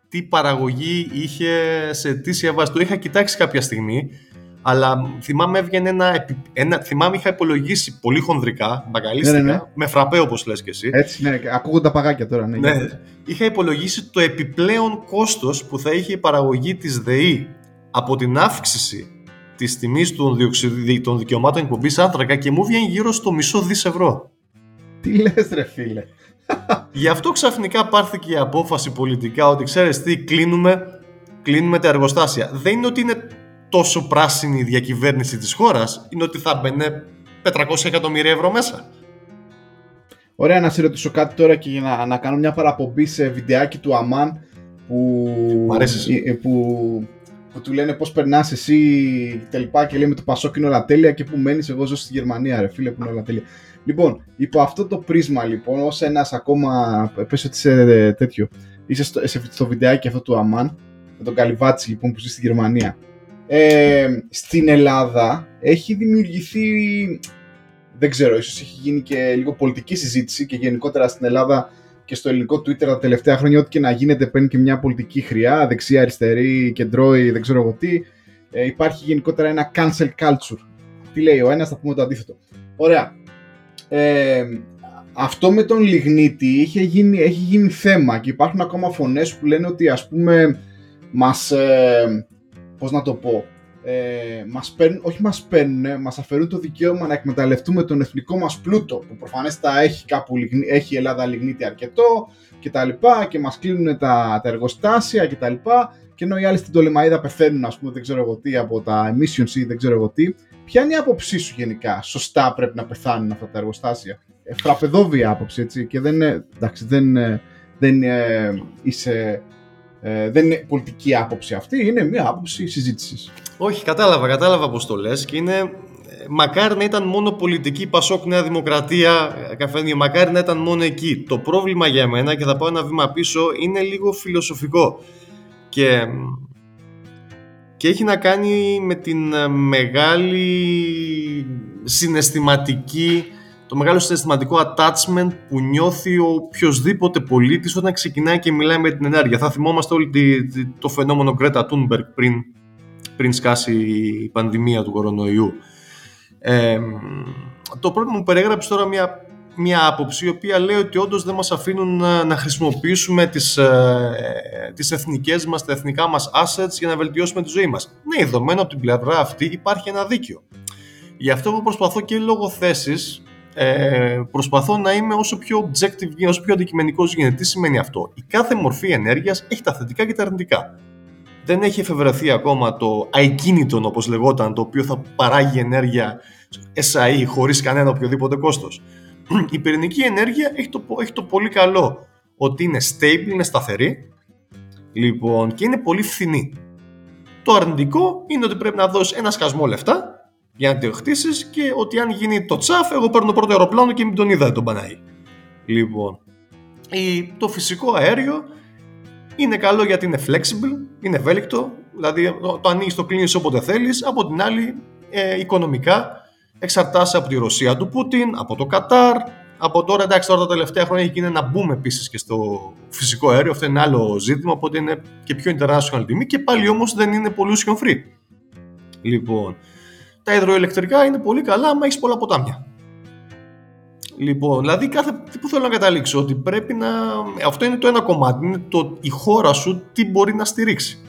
Τι παραγωγή είχε σε αιτήσια βάση. Το είχα κοιτάξει κάποια στιγμή, αλλά θυμάμαι έβγαινε ένα, ένα θυμάμαι είχα υπολογίσει πολύ χονδρικά, μπακαλίστηκα, ναι, ναι. με φραπέ όπως λες και εσύ. Έτσι, ναι, ακούγονται τα παγάκια τώρα. Ναι, ναι. Είχα υπολογίσει το επιπλέον κόστος που θα είχε η παραγωγή της ΔΕΗ από την αύξηση της τιμής των, διοξυδι... των δικαιωμάτων εκπομπής άνθρακα, και μου βγαίνει γύρω στο μισό δις ευρώ. Τι λες ρε φίλε. Γι' αυτό ξαφνικά πάρθηκε η απόφαση πολιτικά ότι, ξέρεις τι, κλείνουμε, κλείνουμε τα εργοστάσια. Δεν είναι ότι είναι τόσο πράσινη η διακυβέρνηση της χώρας, είναι ότι θα μπαινε πεντακόσια εκατομμύρια ευρώ μέσα. Ωραία, να σε ρωτήσω κάτι τώρα και για να, να κάνω μια παραπομπή σε βιντεάκι του Αμάν που, που, που, που του λένε πώς περνάς εσύ και λοιπά, και λέει με το Πασόκ είναι όλα τέλεια και που μένεις, εγώ ζω στη Γερμανία ρε φίλε που είναι όλα τέλεια. Λοιπόν, υπό αυτό το πρίσμα, λοιπόν, ως ένας ακόμα, πες ότι είσαι τέτοιο, είσαι στο, σε, στο βιντεάκι αυτό του Αμάν, με τον Καλυβάτση, λοιπόν, που ζει στη Γερμανία. Ε, στην Ελλάδα έχει δημιουργηθεί, δεν ξέρω, ίσως έχει γίνει και λίγο πολιτική συζήτηση, και γενικότερα στην Ελλάδα και στο ελληνικό Twitter τα τελευταία χρόνια, ό,τι και να γίνεται παίρνει και μια πολιτική χρειά, δεξιά, αριστερή, κεντρώη, δεν ξέρω εγώ τι. Ε, υπάρχει γενικότερα ένα cancel culture. Τι λέει ο ένας, θα πούμε το αντίθετο. Ωραία. Ε, αυτό με τον λιγνίτη είχε γίνει, έχει γίνει θέμα και υπάρχουν ακόμα φωνές που λένε ότι, ας πούμε, μας, ε, πώς να το πω, ε, μας παίρνουν, όχι μας παίρνουν, μας αφαιρούν το δικαίωμα να εκμεταλλευτούμε τον εθνικό μας πλούτο, που προφανές τα έχει κάπου, έχει η Ελλάδα λιγνίτη αρκετό και τα λοιπά, και μας κλείνουν τα, τα εργοστάσια και τα λοιπά, και ενώ οι άλλοι στην Πτολεμαΐδα πεθαίνουν, ας πούμε, δεν ξέρω εγώ τι, από τα emissions ή δεν ξέρω εγώ τι. Ποια είναι η άποψή σου γενικά, σωστά πρέπει να πεθάνουν αυτά τα εργοστάσια? Φραπεδόβια άποψη, έτσι, και δεν, εντάξει, δεν, δεν ε, είσαι Ε, δεν είναι πολιτική άποψη αυτή, είναι μια άποψη συζήτησης. Όχι, κατάλαβα, κατάλαβα πώς το λες και είναι... Μακάρι να ήταν μόνο πολιτική, Πασόκ, Νέα Δημοκρατία, καφενείο, μακάρι να ήταν μόνο εκεί. Το πρόβλημα για μένα, και θα πάω ένα βήμα πίσω, είναι λίγο φιλοσοφικό. Και, και έχει να κάνει με την μεγάλη συναισθηματική, το μεγάλο συναισθηματικό attachment που νιώθει ο οποιοσδήποτε πολίτης όταν ξεκινάει και μιλάει με την ενέργεια. Θα θυμόμαστε όλοι το φαινόμενο Γκρέτα Τούνμπεργκ πριν, πριν σκάσει η πανδημία του κορονοϊού. Ε, το πρόβλημα μου περιέγραψε τώρα μια, μια άποψη η οποία λέει ότι όντως δεν μας αφήνουν να, να χρησιμοποιήσουμε τις, ε, τις εθνικές μας, τα εθνικά μας assets για να βελτιώσουμε τη ζωή μας. Ναι, δεδομένου από την πλευρά αυτή υπάρχει ένα δίκιο. Γι' αυτό που προσπαθώ και λόγω θέσης ε, προσπαθώ να είμαι όσο πιο objective, όσο πιο αντικειμενικός γίνεται. Τι σημαίνει αυτό? Η κάθε μορφή ενέργειας έχει τα θετικά και τα αρνητικά. Δεν έχει εφευρεθεί ακόμα το αεκίνητον, όπως λεγόταν, το οποίο θα παράγει ενέργεια ες έι ι χωρίς κανένα οποιοδήποτε κόστος. Η πυρηνική ενέργεια έχει το, έχει το πολύ καλό ότι είναι stable, είναι σταθερή, λοιπόν, και είναι πολύ φθηνή. Το αρνητικό είναι ότι πρέπει να δώσεις ένα σκασμό λεφτά για να το χτίσεις και ότι αν γίνει το τσαφ, εγώ παίρνω πρώτο αεροπλάνο και μην τον είδα τον Παναή. Λοιπόν, το φυσικό αέριο είναι καλό γιατί είναι flexible, είναι ευέλικτο, δηλαδή το ανοίγεις, το κλείνεις όποτε θέλεις. Από την άλλη, ε, οικονομικά εξαρτάσαι από τη Ρωσία του Πούτιν, από το Κατάρ, από τώρα, εντάξει, τώρα τα τελευταία χρόνια έχει γίνει ένα boom επίσης και στο φυσικό αέριο. Αυτό είναι άλλο ζήτημα, οπότε είναι και πιο international τιμή και πάλι όμως δεν είναι pollution free. Λοιπόν, τα υδροελεκτρικά είναι πολύ καλά, άμα έχεις πολλά ποτάμια. Λοιπόν, δηλαδή κάθε, τι που θέλω να καταλήξω, ότι πρέπει να... Αυτό είναι το ένα κομμάτι, είναι το η χώρα σου τι μπορεί να στηρίξει.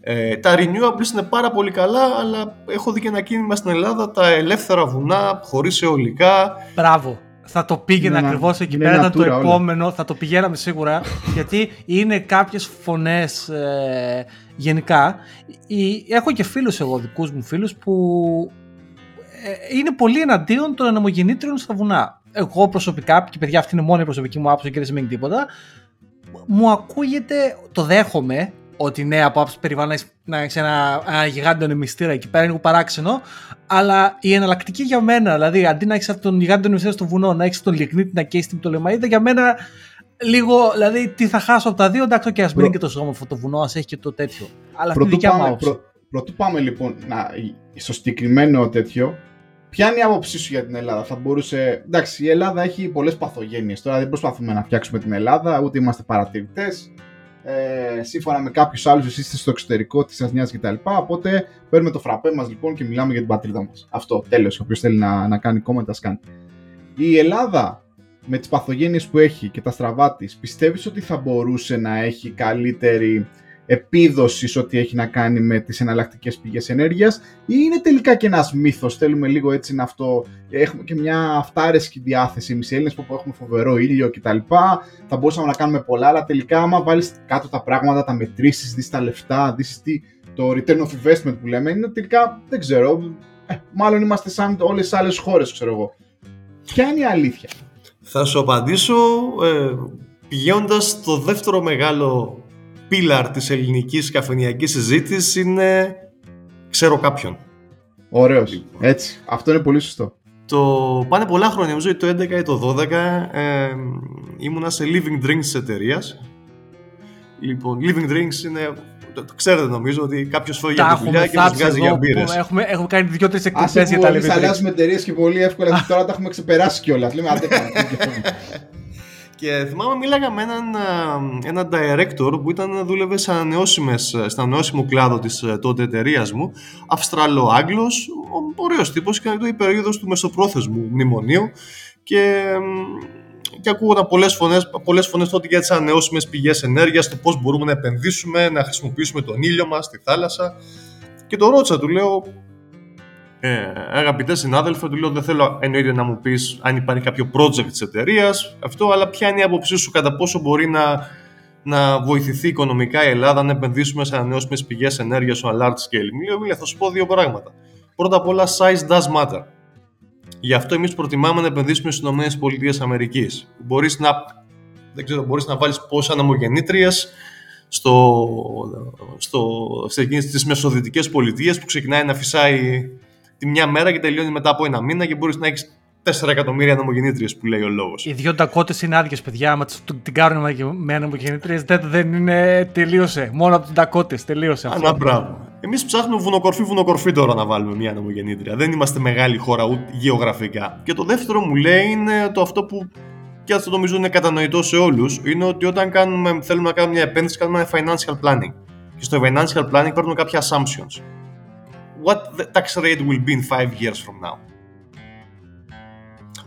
Ε, τα renewables είναι πάρα πολύ καλά, αλλά έχω δει και ένα κίνημα στην Ελλάδα, τα ελεύθερα βουνά, χωρίς αιωλικά. Μπράβο, θα το πήγαινα ακριβώς εκεί πέρα, ήταν το επόμενο, όλα. Θα το πηγαίναμε σίγουρα, γιατί είναι κάποιες φωνές ε, γενικά. Έχω και φίλους εγώ, δικούς μου φίλους, που... είναι πολύ εναντίον των ανεμογεννήτριων στα βουνά. Εγώ προσωπικά, και παιδιά, αυτή είναι μόνο η προσωπική μου άποψη και δεν σημαίνει τίποτα, μου ακούγεται, το δέχομαι, ότι ναι, από άποψη περιβάλλον να έχει ένα, ένα γιγάντιο ανεμιστήρα εκεί πέρα είναι λίγο παράξενο, αλλά η εναλλακτική για μένα, δηλαδή αντί να έχει τον γιγάντιο ανεμιστήρα στο βουνό, να έχει τον λιγνίτη να καίει την Πτολεμαΐδα, για μένα λίγο, δηλαδή τι θα χάσω από τα δύο, εντάξει, και α μην είναι και το σώμα αυτό το βουνό, α έχει και το τέτοιο. Αλλά αυτή η δικιά μου άποψη. Πρωτού πάμε λοιπόν να, στο συγκεκριμένο τέτοιο, ποια είναι η άποψή σου για την Ελλάδα? Θα μπορούσε. Εντάξει, η Ελλάδα έχει πολλές παθογένειες. Τώρα δεν προσπαθούμε να φτιάξουμε την Ελλάδα, ούτε είμαστε παρατηρητές. Ε, σύμφωνα με κάποιους άλλους, εσείς είστε στο εξωτερικό, τι σας νοιάζει κτλ. Οπότε παίρνουμε το φραπέ μας λοιπόν και μιλάμε για την πατρίδα μας. Αυτό, τέλος. Όποιος θέλει να, να κάνει κόμματα, ας κάνει. Η Ελλάδα, με τις παθογένειες που έχει και τα στραβά της, πιστεύεις ότι θα μπορούσε να έχει καλύτερη επίδοσης ό,τι έχει να κάνει με τις εναλλακτικές πηγές ενέργειας, ή είναι τελικά και ένας μύθος? Θέλουμε λίγο έτσι να αυτό. Έχουμε και μια αυτάρεσκη διάθεση εμείς οι Έλληνες που έχουμε φοβερό ήλιο κτλ. Θα μπορούσαμε να κάνουμε πολλά, αλλά τελικά, άμα βάλεις κάτω τα πράγματα, τα μετρήσεις, δεις τα λεφτά, δεις τι, το return of investment που λέμε, είναι τελικά δεν ξέρω. Ε, μάλλον είμαστε σαν όλες τις άλλες χώρες, ξέρω εγώ. Ποια είναι η αλήθεια? Θα σου απαντήσω ε, πηγαίνοντας στο δεύτερο μεγάλο πίλαρ της ελληνικής καφενειακής συζήτησης, είναι ξέρω κάποιον. Ωραίος, λοιπόν. Έτσι, αυτό είναι πολύ σωστό. Το πάνε πολλά χρόνια, νομίζω το έντεκα ή το δώδεκα, ε, ήμουνα σε living drinks της εταιρείας. Λοιπόν, living drinks είναι, το, το ξέρετε νομίζω, ότι κάποιος φεύγει από τη δουλειά και μας βγάζει για μπύρες. Έχουμε, έχουμε κάνει δύο-τρεις εκπομπές για τα living drinks. Ας αλλάζουμε εταιρείες και πολύ εύκολα, τώρα τα έχουμε ξεπεράσει κιόλας. Λέμε άντε πάμε. Και θυμάμαι, μίλαγα με έναν ένα director που ήταν, δούλευε σε ανανεώσιμες, στα ανανεώσιμο κλάδο της τότε εταιρείας μου, Αυστραλο-Άγγλος, ωραίος τύπος, και ήταν η περίοδος του μεσοπρόθεσμου μνημονίου και, και ακούγονταν πολλές φωνές, πολλές φωνές τότε για τις ανανεώσιμες πηγές ενέργειας, το πώς μπορούμε να επενδύσουμε, να χρησιμοποιήσουμε τον ήλιο μας, τη θάλασσα, και το ρώτησα, του λέω, Ε, αγαπητέ συνάδελφε, του λέω, δεν θέλω εννοείται να μου πεις αν υπάρχει κάποιο project της εταιρείας, αυτό, αλλά ποια είναι η άποψή σου κατά πόσο μπορεί να, να βοηθηθεί οικονομικά η Ελλάδα να επενδύσουμε σε ανανεώσιμες πηγές ενέργειας on a large scale? Μιλάω, μιλάω, θα σου πω δύο πράγματα. Πρώτα απ' όλα, size does matter. Γι' αυτό εμείς προτιμάμε να επενδύσουμε στις ΗΠΑ. Μπορείς να, δεν ξέρω, μπορείς να βάλεις πόσα ανεμογεννήτριες στο, στο, σε εκείνες τις μεσοδυτικές πολιτείες που ξεκινάει να φυσάει τη μια μέρα και τελειώνει μετά από ένα μήνα και μπορείς να έχεις τέσσερα εκατομμύρια ανεμογεννήτριες που λέει ο λόγος. Οι δύο Ντακότες είναι άδειες, παιδιά. Άμα την κάνουμε με ανεμογεννήτριες, δεν είναι. Τελείωσε. Μόνο από την Ντακότες τελείωσε αυτό. Άνα, μπράβο. Εμείς ψάχνουμε βουνοκορφή, βουνοκορφή τώρα να βάλουμε μια ανεμογεννήτρια. Δεν είμαστε μεγάλη χώρα ούτε γεωγραφικά. Και το δεύτερο μου λέει είναι το αυτό που και αυτό νομίζω είναι κατανοητό σε όλους, είναι ότι όταν κάνουμε, θέλουμε να κάνουμε μια επένδυση, κάνουμε ένα financial planning. Και στο financial planning παίρνουμε κάποια assumptions. What the tax rate will be in five years from now.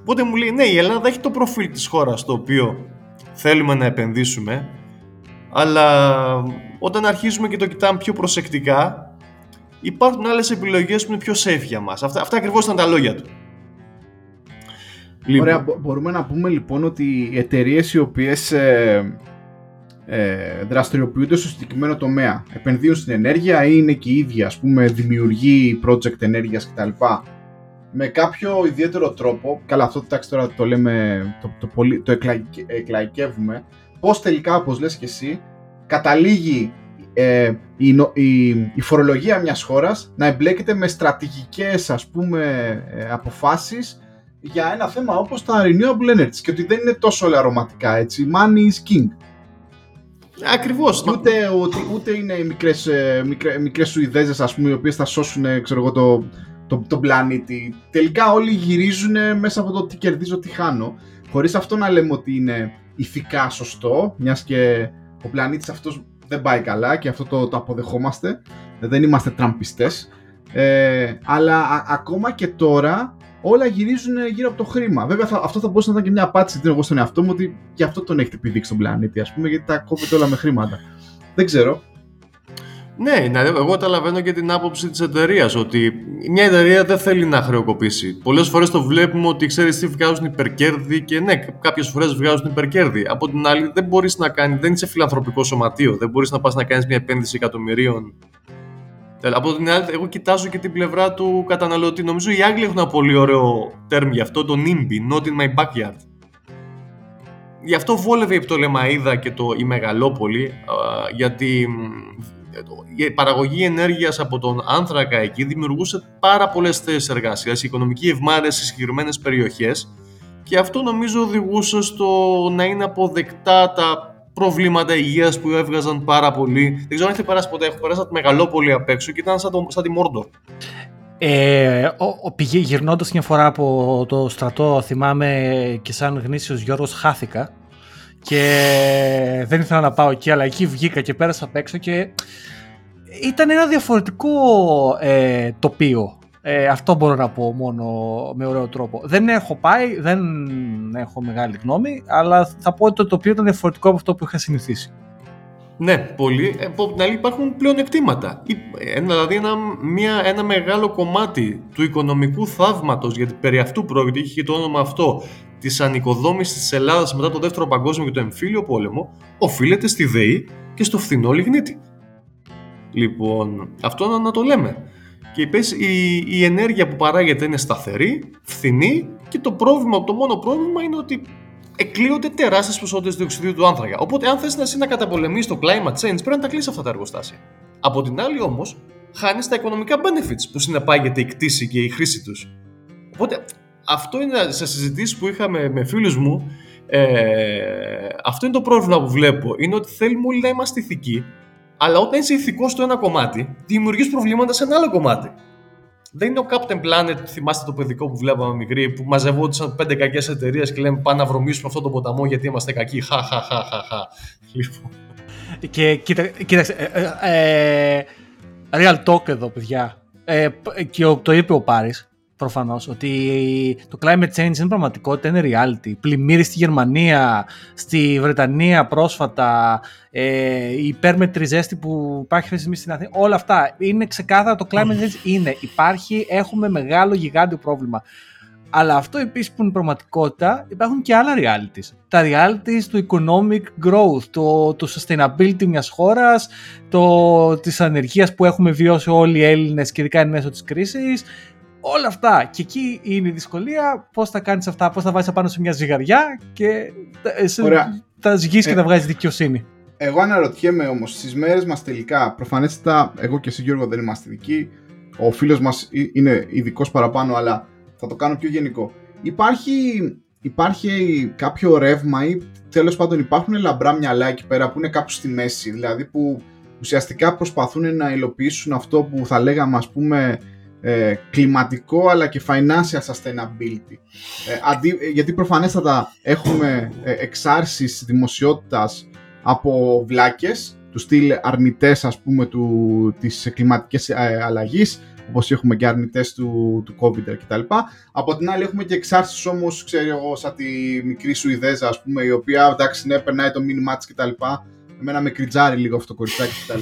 Οπότε μου λέει, ναι, η Ελλάδα έχει το προφίλ της χώρας το οποίο θέλουμε να επενδύσουμε, αλλά όταν αρχίζουμε και το κοιτάμε πιο προσεκτικά, υπάρχουν άλλες επιλογές που είναι πιο safe για μας. Αυτά, αυτά ακριβώς ήταν τα λόγια του. Ωραία, λοιπόν. Μπορούμε να πούμε λοιπόν ότι οι εταιρείες οι οποίες ε, ε, δραστηριοποιούνται στο συγκεκριμένο τομέα, επενδύουν στην ενέργεια ή είναι και οι ίδιοι, ας πούμε, δημιουργεί project ενέργειας κτλ. Με κάποιο ιδιαίτερο τρόπο, καλά αυτό εντάξει τώρα το λέμε, το, το, το, το εκλα, εκλαϊκεύουμε, πώς τελικά, όπως λες και εσύ, καταλήγει ε, η, η, η φορολογία μιας χώρας να εμπλέκεται με στρατηγικές, ας πούμε, ε, αποφάσεις για ένα θέμα όπως τα renewable energy και ότι δεν είναι τόσο αρωματικά, έτσι, money is king. Ακριβώς. Ούτε, ούτε, ούτε είναι οι μικρές, μικρές, μικρές Σουηδέζες, ας πούμε, οι οποίες θα σώσουν, ξέρω εγώ, το, το, το πλανήτη. Τελικά όλοι γυρίζουν μέσα από το τι κερδίζω, τι χάνω, χωρίς αυτό να λέμε ότι είναι ηθικά σωστό, μιας και ο πλανήτης αυτός δεν πάει καλά και αυτό το, το αποδεχόμαστε, δεν είμαστε τραμπιστές, ε, αλλά α, ακόμα και τώρα όλα γυρίζουν γύρω από το χρήμα. Βέβαια, θα, αυτό θα μπορούσε να ήταν και μια απάντηση την εγώ στον εαυτό μου ότι γι' αυτό τον έχετε επιδείξει στον πλανήτη, ας πούμε, γιατί τα κόβετε όλα με χρήματα. Δεν ξέρω. Ναι, ναι, εγώ καταλαβαίνω και την άποψη της εταιρείας ότι μια εταιρεία δεν θέλει να χρεοκοπήσει. Πολλές φορές το βλέπουμε ότι ξέρεις τι βγάζουν υπερκέρδη και ναι, κάποιες φορές βγάζουν υπερκέρδη. Από την άλλη, δεν μπορείς να κάνεις, δεν είσαι φιλανθρωπικό σωματείο, δεν μπορείς να πας να κάνεις μια επένδυση εκατομμυρίων. Από την άλλη, εγώ κοιτάζω και την πλευρά του καταναλωτή. Νομίζω οι Άγγλοι έχουν ένα πολύ ωραίο term γι' αυτό, το NIMBY, not in my backyard. Γι' αυτό βόλευε η Πτολεμαΐδα και το, η Μεγαλόπολη, γιατί η παραγωγή ενέργειας από τον άνθρακα εκεί δημιουργούσε πάρα πολλές θέσεις εργασίας, η οικονομική ευμάρεια σε συγκεκριμένες περιοχές και αυτό νομίζω οδηγούσε στο να είναι αποδεκτά τα προβλήματα υγείας που έβγαζαν πάρα πολύ. Δεν ξέρω αν έχετε περάσει ποτέ. Έχω περάσει τη Μεγαλόπολη απ' έξω και ήταν σαν, το, σαν τη Μόρντορ. Ε, γυρνώντας μια φορά από το στρατό, θυμάμαι και σαν γνήσιος Γιώργος χάθηκα και δεν ήθελα να πάω εκεί, αλλά εκεί βγήκα και πέρασα απ' έξω και ήταν ένα διαφορετικό ε, τοπίο. Ε, αυτό μπορώ να πω μόνο με ωραίο τρόπο. Δεν έχω πάει, δεν έχω μεγάλη γνώμη, αλλά θα πω ότι το τοπίο ήταν διαφορετικό από αυτό που είχα συνηθίσει. Ναι, πολύ. Από την άλλη υπάρχουν πλεονεκτήματα. Δηλαδή ένα, μια, ένα μεγάλο κομμάτι του οικονομικού θαύματος, γιατί περί αυτού πρόκειται, είχε το όνομα αυτό, της ανοικοδόμησης της Ελλάδας μετά το Δεύτερο Παγκόσμιο και το Εμφύλιο Πόλεμο, οφείλεται στη ΔΕΗ και στο φθηνό λιγνίτη. Λοιπόν, αυτό να, να το λέμε. Και είπες, η, η ενέργεια που παράγεται είναι σταθερή, φθηνή και το πρόβλημα, το μόνο πρόβλημα είναι ότι εκλείονται τεράστιες ποσότητες διοξειδίου του άνθρακα. Οπότε, αν θες να εσύ να καταπολεμήσεις το climate change, πρέπει να τα κλείσεις αυτά τα εργοστάσια. Από την άλλη, όμως, χάνεις τα οικονομικά benefits που συνεπάγεται η κτήση και η χρήση τους. Οπότε, αυτό είναι σε συζητήσεις που είχαμε με φίλους μου. Ε, αυτό είναι το πρόβλημα που βλέπω. Είναι ότι θέλουμε όλοι να είμαστε ηθικοί. Αλλά όταν είσαι ηθικός στο ένα κομμάτι, δημιουργείς προβλήματα σε ένα άλλο κομμάτι. Δεν είναι ο Captain Planet, θυμάστε το παιδικό που βλέπαμε μικροί, που μαζευόντουσαν πέντε κακές εταιρείες και λέμε πάμε να βρωμίσουμε αυτόν τον ποταμό γιατί είμαστε κακοί. Χα, χα, χα, χα, χα. Λοιπόν. Και κοίτα, κοίταξε, ε, ε, real talk εδώ, παιδιά. Ε, και το είπε ο Πάρης, προφανώς, ότι το climate change είναι πραγματικότητα, είναι reality. Πλημμύρες στη Γερμανία, στη Βρετανία πρόσφατα, ε, η υπέρμετρη ζέστη που υπάρχει αυτή τη στιγμή στην Αθήνα, όλα αυτά είναι ξεκάθαρα το climate change είναι. Υπάρχει, έχουμε μεγάλο γιγάντιο πρόβλημα. Αλλά αυτό επίσης που είναι πραγματικότητα, υπάρχουν και άλλα realities. Τα realities του economic growth, το, το sustainability μιας χώρας, το, της ανεργίας που έχουμε βιώσει όλοι οι Έλληνες και ειδικά εν μέσω της κρίσης. Όλα αυτά. Και εκεί είναι η δυσκολία. Πώς θα κάνεις αυτά, πώς θα βάζεις απάνω σε μια ζυγαριά και εσύ τα ζυγείς ε, και τα βγάζεις δικαιοσύνη. Εγώ αναρωτιέμαι όμως, στις μέρες μας τελικά, προφανέστατα, εγώ και εσύ Γιώργο δεν είμαστε ειδικοί, ο φίλος μας είναι ειδικός παραπάνω, αλλά θα το κάνω πιο γενικό. Υπάρχει, υπάρχει κάποιο ρεύμα ή τέλος πάντων υπάρχουν λαμπρά μυαλά εκεί πέρα που είναι κάπου στη μέση, δηλαδή που ουσιαστικά προσπαθούν να υλοποιήσουν αυτό που θα λέγαμε ας πούμε ε, κλιματικό αλλά και financial sustainability. Ε, αντί, γιατί προφανέστατα έχουμε εξάρσεις δημοσιότητας από βλάκες, του στυλ αρνητές ας πούμε του, της κλιματικής αλλαγής, όπως έχουμε και αρνητές του, του COVID κτλ. Από την άλλη έχουμε και εξάρσεις όμως, ξέρω εγώ, σαν τη μικρή Σουηδέζα ας πούμε, η οποία εντάξει ναι, περνάει το μήνυμά της κτλ. Εμένα με κριτζάρει λίγο αυτό το κοριτσάκι κτλ.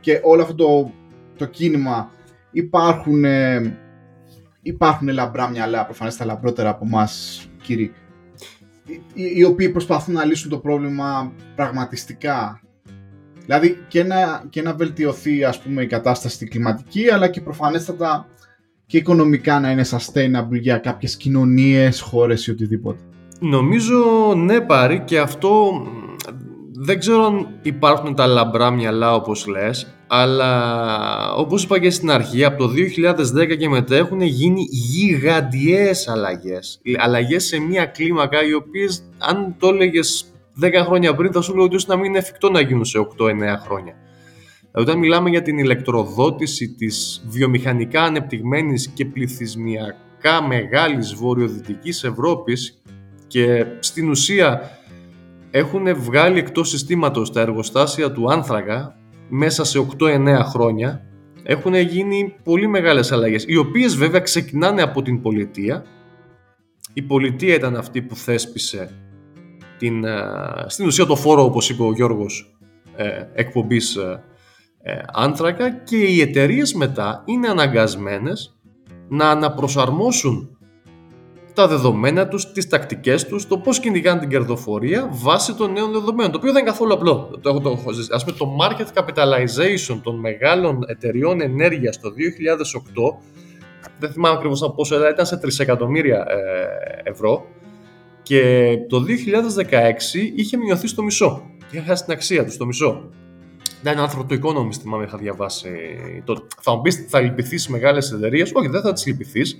Και όλο αυτό το, το κίνημα υπάρχουν, ε, υπάρχουν λαμπρά μυαλά, προφανώς τα λαμπρότερα από εμάς κύριοι, οι οποίοι προσπαθούν να λύσουν το πρόβλημα πραγματιστικά. Δηλαδή και να, και να βελτιωθεί ας πούμε η κατάσταση στην κλιματική, αλλά και προφανέστατα και οικονομικά να είναι sustainable για κάποιες κοινωνίες, χώρες ή οτιδήποτε. Νομίζω ναι πάρει, και αυτό δεν ξέρω αν υπάρχουν τα λαμπρά μυαλά όπως λες, αλλά όπως είπα και στην αρχή, από το δύο χιλιάδες δέκα και μετά έχουν γίνει γιγαντιές αλλαγές. Αλλαγές σε μια κλίμακα οι οποίες αν το έλεγες δέκα χρόνια πριν θα σου λέω ότι να μην είναι εφικτό να γίνουν σε οκτώ εννέα χρόνια. Δηλαδή, όταν μιλάμε για την ηλεκτροδότηση της βιομηχανικά ανεπτυγμένης και πληθυσμιακά μεγάλης βορειοδυτικής Ευρώπης, και στην ουσία έχουν βγάλει εκτός συστήματος τα εργοστάσια του άνθρακα μέσα σε οκτώ εννέα χρόνια, έχουν γίνει πολύ μεγάλες αλλαγές, οι οποίες βέβαια ξεκινάνε από την πολιτεία. Η πολιτεία ήταν αυτή που θέσπισε την, στην ουσία το φόρο, όπως είπε ο Γιώργος, ε, εκπομπής ε, άνθρακα, και οι εταιρείες μετά είναι αναγκασμένες να αναπροσαρμόσουν τα δεδομένα τους, τις τακτικές τους, το πώς κυνηγάνε την κερδοφορία βάσει των νέων δεδομένων, το οποίο δεν είναι καθόλου απλό. Το, το, ας πούμε, το market capitalization των μεγάλων εταιριών ενέργειας το δύο χιλιάδες οκτώ, δεν θυμάμαι ακριβώς από πόσο, ήταν σε τρία εκατομμύρια ε, ευρώ, και το δύο χιλιάδες δεκαέξι είχε μειωθεί στο μισό, είχε χάσει την αξία του στο μισό. Να είναι ανθρωπικό νομιστήμα, είχα διαβάσει. Το, θα μου πεις, θα λυπηθείς μεγάλες εταιρείες. Όχι, δεν θα τις λυπηθείς,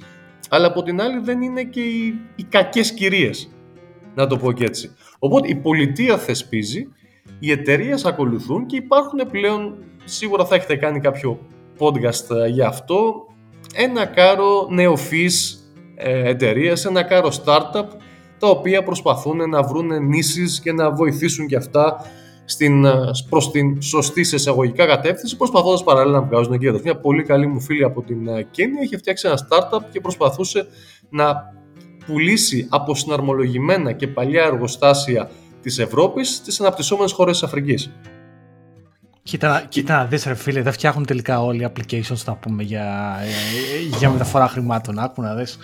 αλλά από την άλλη δεν είναι και οι, οι κακές κυρίες, να το πω και έτσι. Οπότε η πολιτεία θεσπίζει, οι εταιρείες ακολουθούν, και υπάρχουν πλέον, σίγουρα θα έχετε κάνει κάποιο podcast για αυτό, ένα κάρο νεοφυείς εταιρείες, ένα κάρο startup, τα οποία προσπαθούν να βρουν νήσεις και να βοηθήσουν και αυτά στην, προς την σωστή σε εισαγωγικά κατεύθυνση, προσπαθώντας παράλληλα να βγάζουν κέρδος. Μια πολύ καλή μου φίλη από την Κένια είχε φτιάξει ένα startup και προσπαθούσε να πουλήσει από συναρμολογημένα και παλιά εργοστάσια της Ευρώπης στις αναπτυσσόμενες χώρες της Αφρικής. Κοίτα, κοίτα δες ρε φίλε, δεν φτιάχνουν τελικά όλοι applications, να πούμε, για, για μεταφορά χρημάτων. Άκου να δες.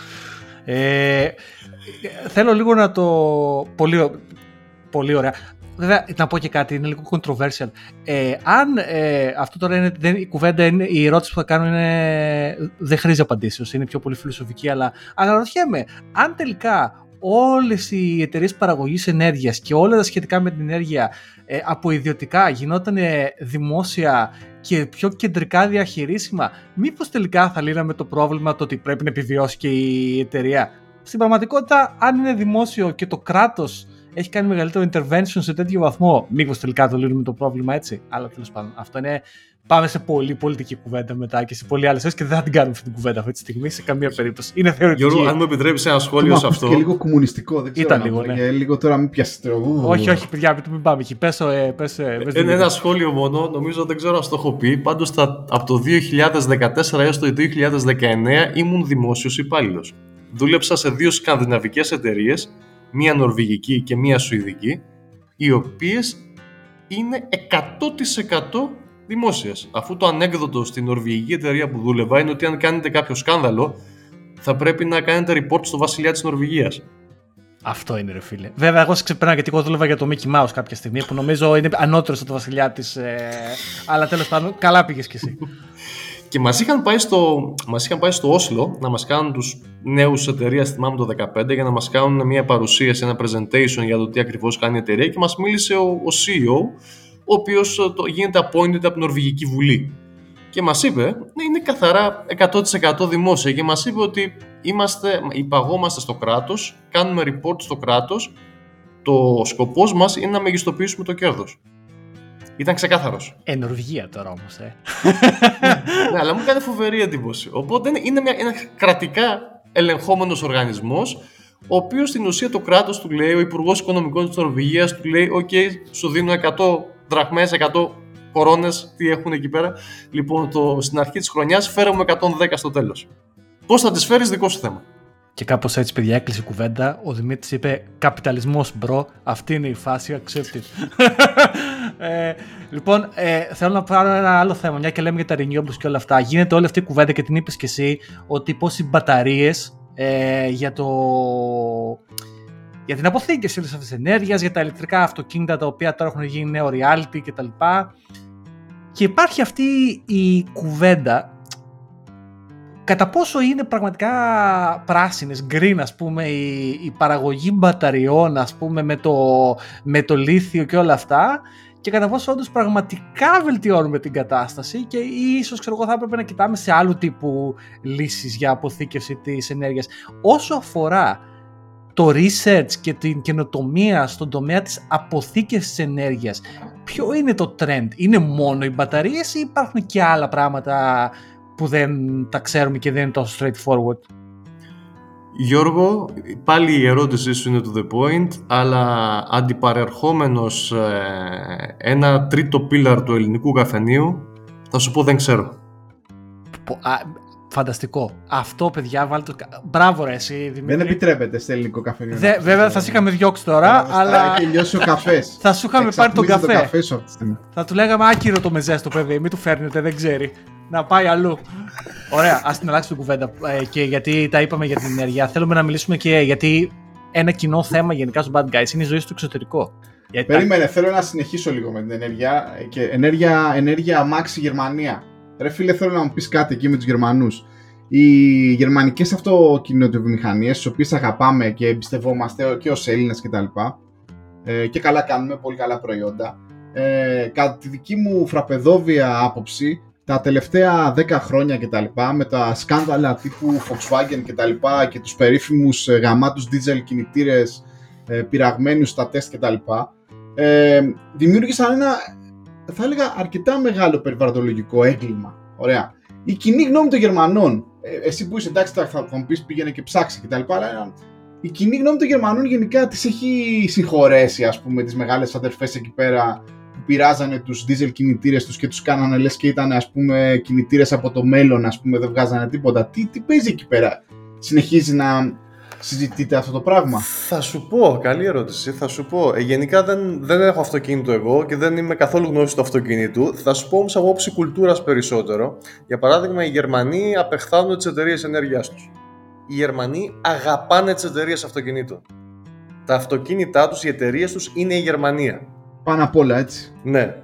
Ε, θέλω λίγο να το... Πολύ, πολύ ωραία. Βέβαια, να πω και κάτι, είναι λίγο controversial. Ε, αν ε, αυτό τώρα είναι, δεν, η κουβέντα, είναι, η ερώτηση που θα κάνω είναι, δεν χρήζει απαντήσεως, είναι πιο πολύ φιλοσοφική, αλλά αναρωτιέμαι αν τελικά όλες οι εταιρείες παραγωγής ενέργειας και όλα τα σχετικά με την ενέργεια ε, από ιδιωτικά γινόταν δημόσια και πιο κεντρικά διαχειρίσιμα, μήπως τελικά θα λύναμε το πρόβλημα το ότι πρέπει να επιβιώσει και η εταιρεία. Στην πραγματικότητα, αν είναι δημόσιο και το κράτος έχει κάνει μεγαλύτερο intervention σε τέτοιο βαθμό, μήπως τελικά το λύνουμε το πρόβλημα έτσι. Αλλά τέλος πάντων, αυτό είναι. Πάμε σε πολύ πολιτική κουβέντα μετά και σε πολλοί άλλες θέσεις, και δεν θα την κάνουμε αυτή την κουβέντα αυτή τη στιγμή σε καμία περίπτωση. Είναι θεωρητική. Γιώργο, αν μου επιτρέπεις ένα σχόλιο σε αυτό. Και λίγο κομμουνιστικό, δεν ξέρω. Ήταν λίγο, ναι. Και λίγο τώρα μην πιαστεί. Όχι, όχι, παιδιά, μην πάμε εκεί. Πες. Είναι ένα σχόλιο μόνο, νομίζω, δεν ξέρω αν το έχω πει. Πάντως από το δύο χιλιάδες δεκατέσσερα έως το δύο χιλιάδες δεκαεννέα ήμουν δημόσιος υπάλληλος. Δούλεψα σε δύο σκανδιναβικές εταιρείες, μία νορβηγική και μία σουηδική, οι οποίες είναι εκατό τοις εκατό δημόσιες. Αφού το ανέκδοτο στην νορβηγική εταιρεία που δούλευα είναι ότι αν κάνετε κάποιο σκάνδαλο, θα πρέπει να κάνετε report στο βασιλιά της Νορβηγίας. Αυτό είναι, ρε φίλε. Βέβαια, εγώ σε ξεπερνάω, γιατί εγώ δούλευα για το Mickey Mouse κάποια στιγμή, που νομίζω είναι ανώτερο από το βασιλιά της. Ε, αλλά τέλος πάντων, καλά πήγες κι εσύ. Και μας είχαν πάει στο, μας είχαν πάει στο Όσλο να μας κάνουν τους νέους εταιρείας, θυμάμαι το δεκαπέντε, για να μας κάνουν μια παρουσίαση, ένα presentation για το τι ακριβώς κάνει η εταιρεία, και μας μίλησε ο, ο σι ι ο, ο οποίος γίνεται appointed από την Νορβηγική Βουλή. Και μας είπε, ναι, είναι καθαρά εκατό τοις εκατό δημόσια, και μας είπε ότι είμαστε, υπαγόμαστε στο κράτος, κάνουμε report στο κράτος, το σκοπός μας είναι να μεγιστοποιήσουμε το κέρδος. Ήταν ξεκάθαρος. Ε, Νορβηγία τώρα όμως, ε. Ναι, αλλά μου κάνει φοβερή εντύπωση. Οπότε είναι μια, ένα κρατικά ελεγχόμενος οργανισμός, ο οποίος στην ουσία το κράτος του λέει, ο Υπουργός Οικονομικών της Νορβηγίας του λέει, οκ, okay, σου δίνω εκατό δραχμές, εκατό κορώνες, τι έχουν εκεί πέρα. Λοιπόν, το, στην αρχή της χρονιάς φέρε μου εκατόν δέκα στο τέλος. Πώς θα τις φέρεις, δικό σου θέμα. Και κάπως έτσι, παιδιά, έκλεισε η κουβέντα. Ο Δημήτρης είπε, καπιταλισμός μπρο, αυτή είναι η φάση, accept it. ε, λοιπόν, ε, θέλω να πάρω ένα άλλο θέμα, μια και λέμε για τα renewables και όλα αυτά. Γίνεται όλη αυτή η κουβέντα και την είπες και εσύ, ότι πώς οι μπαταρίες ε, για, το... για την αποθήκευση όλης αυτής της ενέργειας, για τα ηλεκτρικά αυτοκίνητα τα οποία τώρα έχουν γίνει νέο reality κτλ. Και υπάρχει αυτή η κουβέντα κατά πόσο είναι πραγματικά πράσινες, green, ας πούμε, η, η παραγωγή μπαταριών, ας πούμε, με το, με το λίθιο και όλα αυτά, και κατά πόσο όντως πραγματικά βελτιώνουμε την κατάσταση, και ίσως, ξέρω εγώ, θα έπρεπε να κοιτάμε σε άλλου τύπου λύσεις για αποθήκευση της ενέργειας. Όσο αφορά το research και την καινοτομία στον τομέα της αποθήκευσης ενέργειας, ποιο είναι το trend? Είναι μόνο οι μπαταρίες ή υπάρχουν και άλλα πράγματα που δεν τα ξέρουμε και δεν είναι τόσο straightforward? Γιώργο, πάλι η ερώτησή σου είναι to the point, αλλά αντιπαρερχόμενος ε, ένα τρίτο πίλαρ του ελληνικού καφενείου, θα σου πω δεν ξέρω. Α, φανταστικό. Αυτό, παιδιά, βάλτε το... Μπράβο ρε εσύ, Δημήτρη. Δεν επιτρέπεται σε ελληνικό καφενείο. Δε, βέβαια θα σε είχαμε διώξει τώρα, αλλά... Έχει λιώσει ο καφές. Θα σου είχαμε πάρει τον καφέ. Το καφέ σου, θα του λέγαμε άκυρο το μεζέστο, παιδί, μην του φέρνετε, δεν ξέρει. Να πάει αλλού. Ωραία, ας την αλλάξουμε την κουβέντα. Ε, και γιατί τα είπαμε για την ενέργεια, θέλουμε να μιλήσουμε και γιατί ένα κοινό θέμα γενικά στους bad guys είναι η ζωή στο εξωτερικό. Γιατί... Περίμενε, θέλω να συνεχίσω λίγο με την ενέργεια. Και ενέργεια, ενέργεια αμάξι Γερμανία. Ρε φίλε, θέλω να μου πεις κάτι εκεί με τους Γερμανούς. Οι γερμανικές αυτοκινητοβιομηχανίες, τις οποίες αγαπάμε και εμπιστευόμαστε και ως Έλληνες κτλ. Και, και καλά κάνουμε, πολύ καλά προϊόντα. Ε, κατά τη δική μου φραπεδόβια άποψη, τα τελευταία δέκα χρόνια και τα λοιπά, με τα σκάνδαλα τύπου Volkswagen και τα λοιπά και τους περίφημους γαμάτους diesel κινητήρες πειραγμένους στα τεστ και τα λοιπά, δημιούργησαν ένα, θα έλεγα, αρκετά μεγάλο περιβαλλοντολογικό έγκλημα. Ωραία. Η κοινή γνώμη των Γερμανών, εσύ που είσαι, εντάξει, θα μου πεις πήγαινε και ψάξει και τα λοιπά, αλλά η κοινή γνώμη των Γερμανών γενικά τις έχει συγχωρέσει, ας πούμε, τις μεγάλες αδερφές εκεί πέρα, πειράζανε τους diesel κινητήρες τους και τους κάνανε λες και ήταν, ας πούμε, κινητήρες από το μέλλον, ας πούμε, δεν βγάζανε τίποτα. Τι, τι παίζει εκεί πέρα? Συνεχίζει να συζητείτε αυτό το πράγμα? Θα σου πω, καλή ερώτηση, θα σου πω. Ε, γενικά δεν, δεν έχω αυτοκίνητο εγώ και δεν είμαι καθόλου γνώση του αυτοκίνητου. Θα σου πω όμως απόψη κουλτούρας περισσότερο. Για παράδειγμα, οι Γερμανοί απεχθάνουν τις εταιρείες ενέργειάς τους. Οι Γερμανοί αγαπάνε τις εταιρείες αυτοκινήτων. Τα αυτοκίνητά τους, οι εταιρείες τους είναι η Γερμανία. Πάνω απ' όλα, έτσι. Ναι.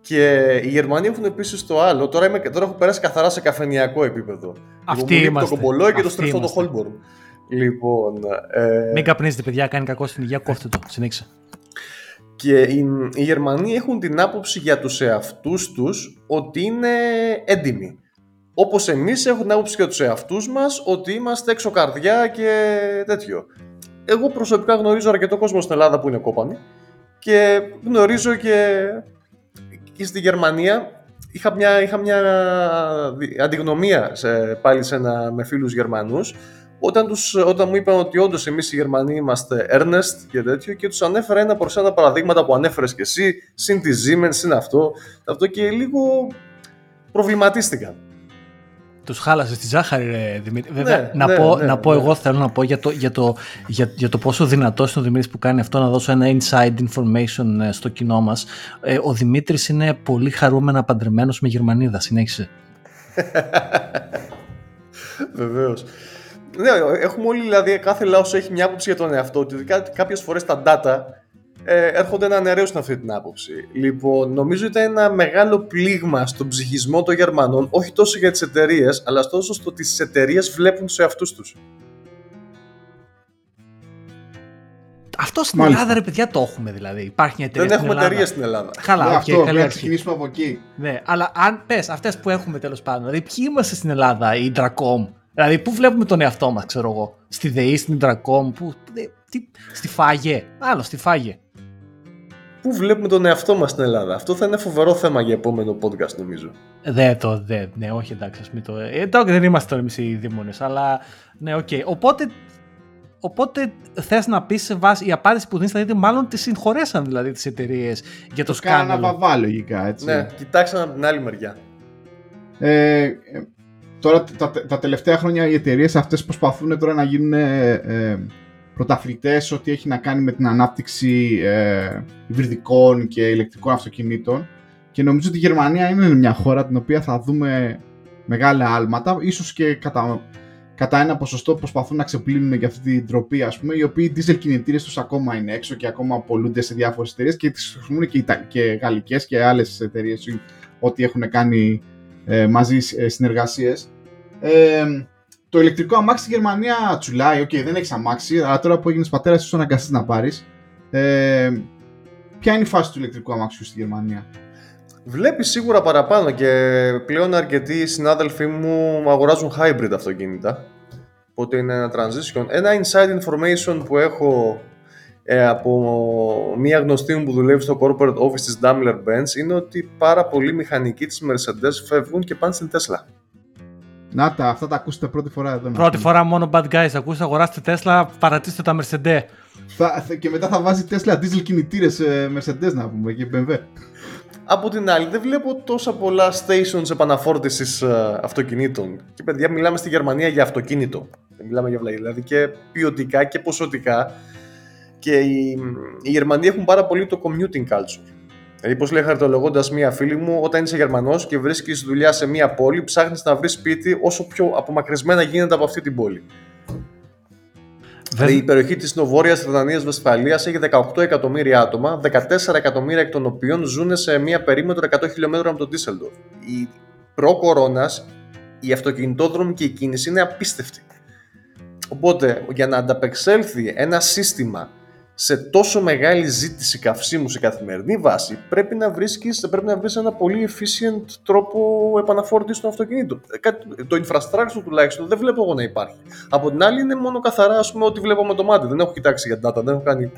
Και οι Γερμανοί έχουν επίσης το άλλο. Τώρα, είμαι, τώρα έχω περάσει καθαρά σε καφενειακό επίπεδο. Αυτή λοιπόν, είμαστε. Το κομπολόι και Αυτή το στριφτό το Χόλμπορν. Λοιπόν. Ε... Μην καπνίζετε, παιδιά, κάνει κακό στην υγεία, κόφτε το. Συνέχισε. Και οι, οι Γερμανοί έχουν την άποψη για τους εαυτούς τους ότι είναι έντιμοι. Όπως εμείς έχουν την άποψη για τους εαυτούς μας ότι είμαστε έξω καρδιά και τέτοιο. Εγώ προσωπικά γνωρίζω αρκετό κόσμο στην Ελλάδα που είναι κόπανοι. Και γνωρίζω και, και στη Γερμανία, είχα μια, είχα μια αντιγνωμία σε, πάλι σε ένα, με φίλους Γερμανούς, όταν, τους, όταν μου είπαν ότι όντως εμείς οι Γερμανοί είμαστε earnest και τέτοιο, και τους ανέφερα ένα προς ένα παραδείγματα που ανέφερες και εσύ, συν τη Siemens, συν αυτό, αυτό και λίγο προβληματίστηκαν. Τους χάλασε τη ζάχαρη, ρε Δημήτρη. Βέβαια, ναι, να, ναι, πω, ναι, να ναι. πω εγώ θέλω να πω για το, για το, για, για το πόσο δυνατός είναι ο Δημήτρης που κάνει αυτό, να δώσω ένα inside information στο κοινό μας. Ε, ο Δημήτρης είναι πολύ χαρούμενα παντρεμένος με Γερμανίδα. Συνέχισε. Βεβαίως. Ναι, έχουμε όλοι, δηλαδή, κάθε λαός έχει μια άποψη για τον εαυτό του. Κάποιες φορές τα data ε, έρχονται να αναιρέωσουν αυτή την άποψη. Λοιπόν, νομίζω ήταν ένα μεγάλο πλήγμα στον ψυχισμό των Γερμανών, όχι τόσο για τις εταιρείες, αλλά τόσο στο ότι τις εταιρείες βλέπουν τους εαυτούς τους. Αυτό στην Μάλιστα. Ελλάδα, ρε παιδιά, το έχουμε δηλαδή. Υπάρχει μια εταιρεία. Δεν στην έχουμε εταιρεία στην Ελλάδα. Καλά, ναι, okay, αυτό, πρέπει να ξεκινήσουμε από εκεί. Ναι, αλλά αν πες αυτές που έχουμε τέλος πάντων, δηλαδή ποιοι είμαστε στην Ελλάδα, η Intracom, δηλαδή πού βλέπουμε τον εαυτό μας, ξέρω εγώ, στη ΔΕΗ, στην Intracom, που, τι, στη Φάγε, άλλο στη Φάγε. Πού βλέπουμε τον εαυτό μας στην Ελλάδα. Αυτό θα είναι φοβερό θέμα για επόμενο podcast, νομίζω. Δεν το, δε, ναι, όχι εντάξει, ας μην το. Ε, εντάξει, δεν είμαστε εμείς οι δήμονες, αλλά ναι, οκ. Okay. Οπότε, οπότε θες να πεις σε βάση, η απάντηση που δίνεις θα είναι μάλλον τις συγχωρέσαν δηλαδή τις εταιρείες για το σκάνδαλο. Κάναν απαβά λογικά, έτσι. Ναι, κοιτάξαν από την άλλη μεριά. Ε, τώρα τα, τα, τα τελευταία χρόνια οι εταιρείες αυτές προσπαθούν τώρα να γίνουν ε, ε, πρωταθλητές ό,τι έχει να κάνει με την ανάπτυξη ε, υβριδικών και ηλεκτρικών αυτοκινήτων και νομίζω ότι η Γερμανία είναι μια χώρα την οποία θα δούμε μεγάλα άλματα, ίσως και κατά, κατά ένα ποσοστό προσπαθούν να ξεπλύνουν για αυτή την τροπή, ας πούμε, οι οποίοι diesel κινητήρες τους ακόμα είναι έξω και ακόμα πολλούνται σε διάφορες εταιρείες και τις χρησιμοποιούν και, Ιτα... και γαλλικές και άλλες εταιρείες ό,τι έχουν κάνει ε, μαζί ε, συνεργασίες. Ε, Το ηλεκτρικό αμάξι στη Γερμανία τσουλάει, οκ, okay, δεν έχεις αμάξι, αλλά τώρα που έγινες πατέρας ίσως αναγκαστείς να πάρεις. Ε, ποια είναι η φάση του ηλεκτρικού αμάξιου στη Γερμανία? Βλέπεις σίγουρα παραπάνω και πλέον αρκετοί συνάδελφοί μου αγοράζουν hybrid αυτοκίνητα. Οπότε είναι ένα transition. Ένα inside information που έχω ε, από μία γνωστή μου που δουλεύει στο corporate office της Daimler-Benz είναι ότι πάρα πολλοί μηχανικοί της Mercedes φεύγουν και πάνε στην Tesla. Να τα, αυτά τα ακούσετε πρώτη φορά εδώ. Πρώτη φορά μόνο bad guys. Ακούστε, αγοράστε Tesla, παρατήστε τα Mercedes. Θα, και μετά θα βάζει Tesla diesel κινητήρες Mercedes να πούμε και μπι εμ ντάμπλιου. Από την άλλη, δεν βλέπω τόσα πολλά stations επαναφόρτησης αυτοκινήτων. Και παιδιά, μιλάμε στη Γερμανία για αυτοκίνητο. Δεν μιλάμε για βλαγή. Δηλαδή και ποιοτικά και ποσοτικά. Και οι, οι Γερμανοί έχουν πάρα πολύ το commuting culture. Δηλαδή, πώς λέει χαρτολογώντας μία φίλη μου, όταν είσαι Γερμανός και βρίσκεις δουλειά σε μία πόλη, ψάχνεις να βρεις σπίτι όσο πιο απομακρυσμένα γίνεται από αυτή την πόλη. Δεν... Η περιοχή της Νοβόρειας Ρανανίας-Βεσφαλίας έχει δεκαοκτώ εκατομμύρια άτομα, δεκατέσσερα εκατομμύρια εκ των οποίων ζουν σε μία περίμετρο εκατό χιλιόμετρων από τον Ντίσσελντορφ. Η προ-κορώνας, η αυτοκινητόδρομη και η κίνηση είναι απίστευτη. Οπότε, για να ανταπεξέλθει ένα σύστημα σε τόσο μεγάλη ζήτηση καυσίμου σε καθημερινή βάση, πρέπει να βρίσκεις, πρέπει να βρεις ένα πολύ efficient τρόπο επαναφόρτησης των αυτοκινήτων. Το infrastructure τουλάχιστον δεν βλέπω εγώ να υπάρχει. Από την άλλη είναι μόνο καθαρά, ας πούμε, ό,τι βλέπω με το μάτι. Δεν έχω κοιτάξει για data, δεν έχω κάνει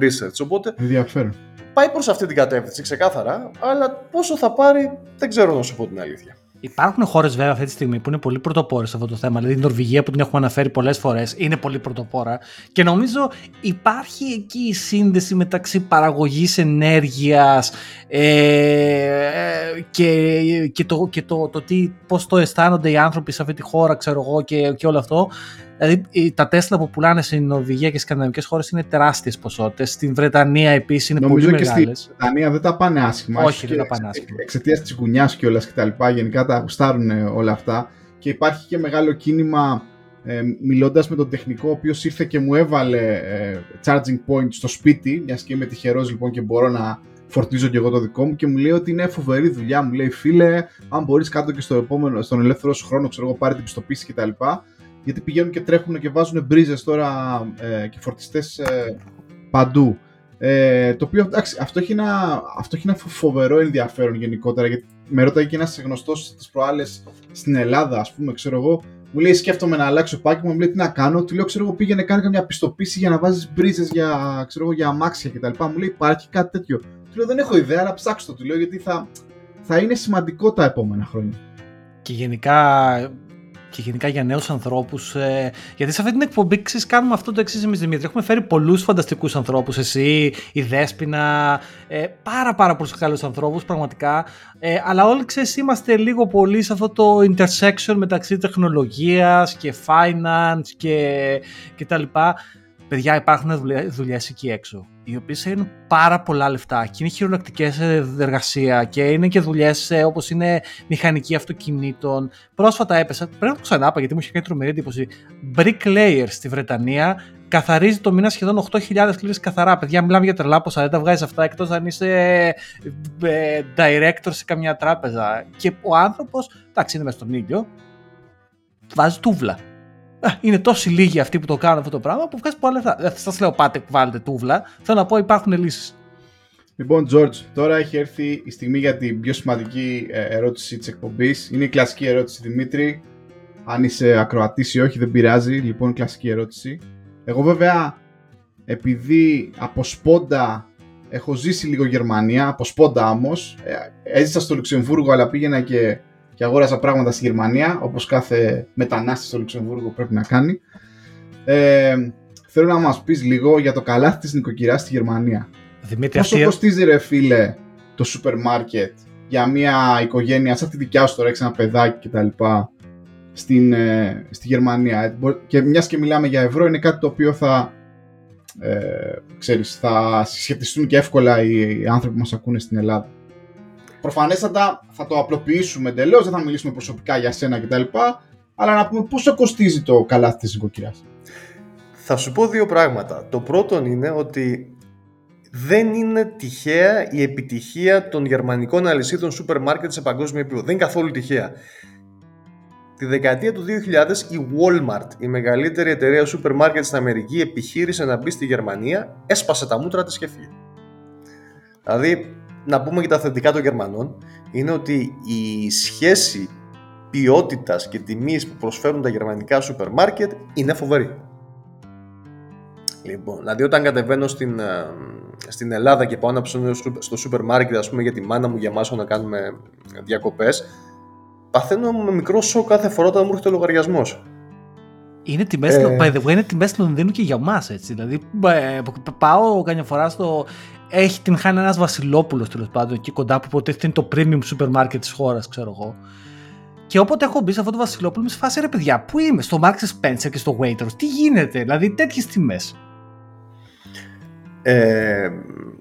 research. Οπότε ενδιαφέρον. Πάει προς αυτή την κατεύθυνση ξεκάθαρα, αλλά πόσο θα πάρει δεν ξέρω να σου πω την αλήθεια. Υπάρχουν χώρες βέβαια αυτή τη στιγμή που είναι πολύ πρωτοπόρες σε αυτό το θέμα. Δηλαδή η Νορβηγία που την έχουμε αναφέρει πολλές φορές είναι πολύ πρωτοπόρα και νομίζω υπάρχει εκεί η σύνδεση μεταξύ παραγωγής ενέργειας ε, και, και, το, και το, το τι, πώς το αισθάνονται οι άνθρωποι σε αυτή τη χώρα, ξέρω εγώ, και, και όλο αυτό. Δηλαδή τα Τέσλα που πουλάνε στην Νορβηγία και στις σκανδιναβικές χώρες είναι τεράστιες ποσότητες. Στην Βρετανία επίσης είναι νομίζω πολύ μεγάλες. Νομίζω και στη Βρετανία δεν τα πάνε άσχημα. Όχι, δεν τα πάνε άσχημα. Εξαιτίας της κουνιάς κιόλας και τα λοιπά, γενικά τα γουστάρουν όλα αυτά. Και υπάρχει και μεγάλο κίνημα ε, μιλώντας με τον τεχνικό, ο οποίος ήρθε και μου έβαλε ε, charging point στο σπίτι, μιας και είμαι τυχερός λοιπόν και μπορώ να φορτίζω και εγώ το δικό μου και μου λέει ότι είναι φοβερή δουλειά. Μου λέει, φίλε, αν μπορείς κάτω και στο επόμενο, στον ελεύθερο σου χρόνο, ξέρω εγώ, πάρε την πιστοποίηση κτλ. Γιατί πηγαίνουν και τρέχουν και βάζουν μπρίζες τώρα ε, και φορτιστές ε, παντού. Ε, το οποίο, εντάξει, αυτό έχει, ένα, αυτό έχει ένα φοβερό ενδιαφέρον γενικότερα. Γιατί με ρώταγε και ένας γνωστός τις προάλλες στην Ελλάδα, ας πούμε, ξέρω εγώ, μου λέει: σκέφτομαι να αλλάξω πάκι μου, μου λέει τι να κάνω. Του λέω: ξέρω εγώ, πήγαινε κάνε καμιά πιστοποίηση για να βάζεις μπρίζες για, ξέρω εγώ, για αμάξια κτλ. Μου λέει: υπάρχει κάτι τέτοιο. Του λέω: δεν έχω ιδέα, αλλά ψάξω το. Του λέω: γιατί θα, θα είναι σημαντικό τα επόμενα χρόνια. Και γενικά. Και γενικά για νέους ανθρώπους. Ε, γιατί σε αυτή την εκπομπή ξέρεις, κάνουμε αυτό το εξής εμείς, Δημήτρη. Έχουμε φέρει πολλούς φανταστικούς ανθρώπους. Εσύ, η Δέσποινα, ε, πάρα πάρα πολλούς καλούς ανθρώπους, πραγματικά. Ε, αλλά όλοι ξέρεις, είμαστε λίγο πολύ σε αυτό το intersection μεταξύ τεχνολογίας και finance και, και τα λοιπά. Παιδιά, υπάρχουν δουλειές εκεί έξω, οι οποίες είναι πάρα πολλά λεφτά και είναι χειρονακτικές εργασία και είναι και δουλειές όπως είναι μηχανική αυτοκινήτων. Πρόσφατα έπεσα, πρέπει να το ξανάπα γιατί μου είχε κάνει τρομερή εντύπωση. Bricklayer στη Βρετανία καθαρίζει το μήνα σχεδόν οκτώ χιλιάδες λίρες καθαρά. Παιδιά, μιλάμε για τρελά ποσά, δεν τα βγάζεις αυτά εκτός αν είσαι director σε καμιά τράπεζα. Και ο άνθρωπος, εντάξει, είναι μέσα στον ήλιο, βάζει τούβλα. είναι τόσοι λίγοι αυτοί που το κάνουν αυτό το πράγμα που βγάζει πολλά λεφτά. Σας λέω πάτε, βάλετε τούβλα. Θέλω να πω υπάρχουν λύσεις. Λοιπόν, George, τώρα έχει έρθει η στιγμή για την πιο σημαντική ερώτηση της εκπομπής. Είναι η κλασική ερώτηση, Δημήτρη. Αν είσαι ακροατής ή όχι, δεν πειράζει. Λοιπόν, κλασική ερώτηση. Εγώ, βέβαια, επειδή από σπόντα έχω ζήσει λίγο Γερμανία, από σπόντα όμως, έζησα στο Λουξεμβούργο, αλλά πήγαινα και, και αγόρασα πράγματα στη Γερμανία, όπως κάθε μετανάστης στο Λουξεμβούργο πρέπει να κάνει. Ε, θέλω να μας πεις λίγο για το καλάθι της νοικοκυράς στη Γερμανία. Δημήτρη, πόσο κοστίζει ρε φίλε το σούπερ μάρκετ για μια οικογένεια σαν τη δικιά σου τώρα, έχεις ένα παιδάκι κτλ. Στην, ε, στη Γερμανία. Και μιας και μιλάμε για ευρώ, είναι κάτι το οποίο θα, ε, ξέρεις, θα συσχετιστούν και εύκολα οι, οι άνθρωποι που μας ακούνε στην Ελλάδα. Προφανέστατα θα το απλοποιήσουμε εντελώς, δεν θα μιλήσουμε προσωπικά για σένα κτλ. Αλλά να πούμε πόσο κοστίζει το καλάθι της νοικοκυράς. Θα σου πω δύο πράγματα. Το πρώτο είναι ότι δεν είναι τυχαία η επιτυχία των γερμανικών αλυσίδων σούπερ μάρκετ σε παγκόσμιο επίπεδο. Δεν είναι καθόλου τυχαία. Τη δεκαετία του δύο χιλιάδες η Walmart, η μεγαλύτερη εταιρεία σούπερ μάρκετ στην Αμερική, επιχείρησε να μπει στη Γερμανία, έσπασε τα μούτρα της και φύγε. Δηλαδή, να πούμε και τα θετικά των Γερμανών, είναι ότι η σχέση ποιότητας και τιμής που προσφέρουν τα γερμανικά σούπερ μάρκετ είναι φοβερή. Λοιπόν, δηλαδή όταν κατεβαίνω στην, στην Ελλάδα και πάω να ψώνω στο σούπερ μάρκετ, ας πούμε, για τη μάνα μου, για Μάσο, να κάνουμε διακοπές, παθαίνω με μικρό σοκ κάθε φορά όταν μου έρχεται ο λογαριασμός. Είναι τιμές ε... του Λονδίνου και για μας, έτσι. Δηλαδή, πάω καμιά φορά στο. Έχει την χάνει ένας Βασιλόπουλος, τέλος πάντων, εκεί κοντά που ποτέ είναι το premium σούπερ μάρκετ της χώρας, ξέρω εγώ. Και όποτε έχω μπει σε αυτό το Βασιλόπουλο, με σφάσει ρε παιδιά, πού είμαι, στο Marks Spencer και στο Waitrose, τι γίνεται, δηλαδή τέτοιες τιμές. Ε,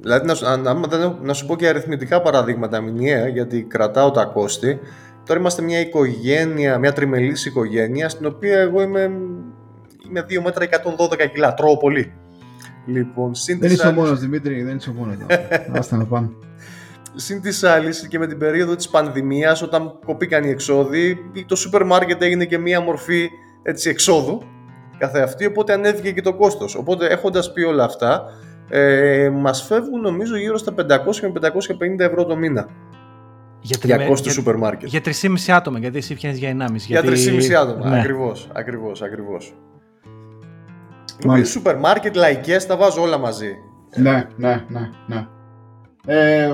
δηλαδή, να, να, να, να σου πω και αριθμητικά παραδείγματα μηνιαία, γιατί κρατάω τα κόστη. Τώρα είμαστε μια οικογένεια, μια τριμελής οικογένεια, στην οποία εγώ είμαι, είμαι δύο μέτρα εκατόν δώδεκα κιλά, τρώω πολύ. Λοιπόν, σύν δεν είσαι ο μόνος, Δημήτρη, δεν είσαι ο μόνος. Άστα να πάμε. Συν της άλλης, και με την περίοδο της πανδημίας, όταν κοπήκαν οι εξόδοι, το σούπερ μάρκετ έγινε και μια μορφή, έτσι, εξόδου καθ' αυτή, οπότε ανέβηκε και το κόστος. Οπότε, έχοντας πει όλα αυτά, ε, μας φεύγουν νομίζω γύρω στα πεντακόσια με πεντακόσια πενήντα ευρώ το μήνα. Για, τρι... για κόστος σούπερ μάρκετ. Για τρία και μισό άτομα, γιατί εσύ πιάνεις για ενάμιση. Για τρία και μισό γιατί... άτομα, ναι. ακριβώς, ακριβώς, ακριβώς. Λοιπόν, σούπερ μάρκετ, λαϊκές, τα βάζω όλα μαζί. Ναι, ναι, ναι, ναι. Ε,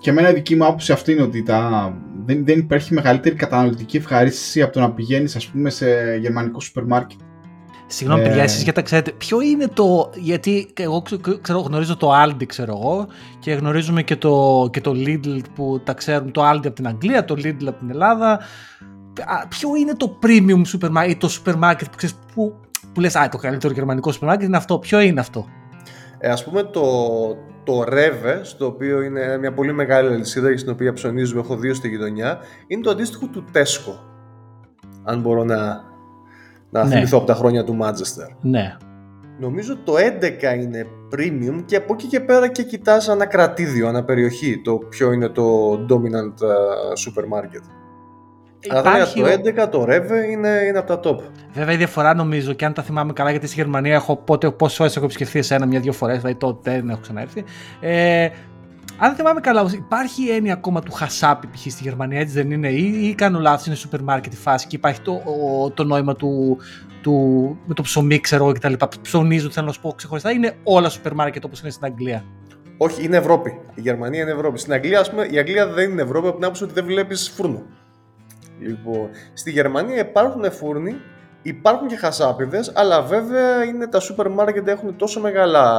και εμένα η δική μου άποψη αυτή είναι ότι τα... δεν, δεν υπάρχει μεγαλύτερη καταναλωτική ευχαρίστηση από το να πηγαίνεις, ας πούμε, σε γερμανικό σούπερ μάρκετ. Συγγνώμη, yeah. παιδιά, εσείς για τα ξέρετε. Ποιο είναι το. Γιατί εγώ ξέρω, γνωρίζω το Aldi, ξέρω εγώ, και γνωρίζουμε και το, και το Lidl που τα ξέρουν. Το Aldi από την Αγγλία, το Lidl από την Ελλάδα. Ποιο είναι το premium σούπερ μάρκετ ή το σούπερ μάρκετ που ξέρεις, που, που λες, α, το καλύτερο γερμανικό σούπερ μάρκετ είναι αυτό. Ποιο είναι αυτό. Ε, ας πούμε το, το Rewe, στο οποίο είναι μια πολύ μεγάλη αλυσίδα στην οποία ψωνίζουμε, έχω δύο στη γειτονιά, είναι το αντίστοιχο του Tesco. Αν μπορώ να. Να θυμηθώ ναι. από τα χρόνια του Manchester. Ναι. Νομίζω το έντεκα είναι premium και από εκεί και πέρα και κοιτάς ανά κρατήδιο, ανά περιοχή, το ποιο είναι το dominant uh, supermarket. Υπάρχει... Αλλά το έντεκα, το Rewe είναι, είναι από τα top. Βέβαια η διαφορά νομίζω, και αν τα θυμάμαι καλά, γιατί στη Γερμανία έχω πότε, πόσες ώρες έχω επισκεφθεί εσένα, μια-δυο φορές, δηλαδή τότε δεν έχω ξαναέρθει. Ε, αν θυμάμαι καλά, υπάρχει η έννοια ακόμα του χασάπι π.χ. στη Γερμανία, έτσι δεν είναι, ή, ή κάνω λάθος, είναι σούπερ μάρκετ η φάση και υπάρχει το, ο, το νόημα του, του, με το ψωμί, ξέρω κτλ. Ψωνίζω, θέλω να σου πω ξεχωριστά, είναι όλα σούπερ μάρκετ όπως είναι στην Αγγλία. Όχι, είναι Ευρώπη. Η Γερμανία είναι Ευρώπη. Στην Αγγλία, ας πούμε, η Αγγλία δεν είναι Ευρώπη από την άποψη ότι δεν βλέπεις φούρνο. Λοιπόν, στη Γερμανία υπάρχουν φούρνοι, υπάρχουν και χασάπιδες, αλλά βέβαια είναι τα σούπερ μάρκετ έχουν τόσο μεγάλα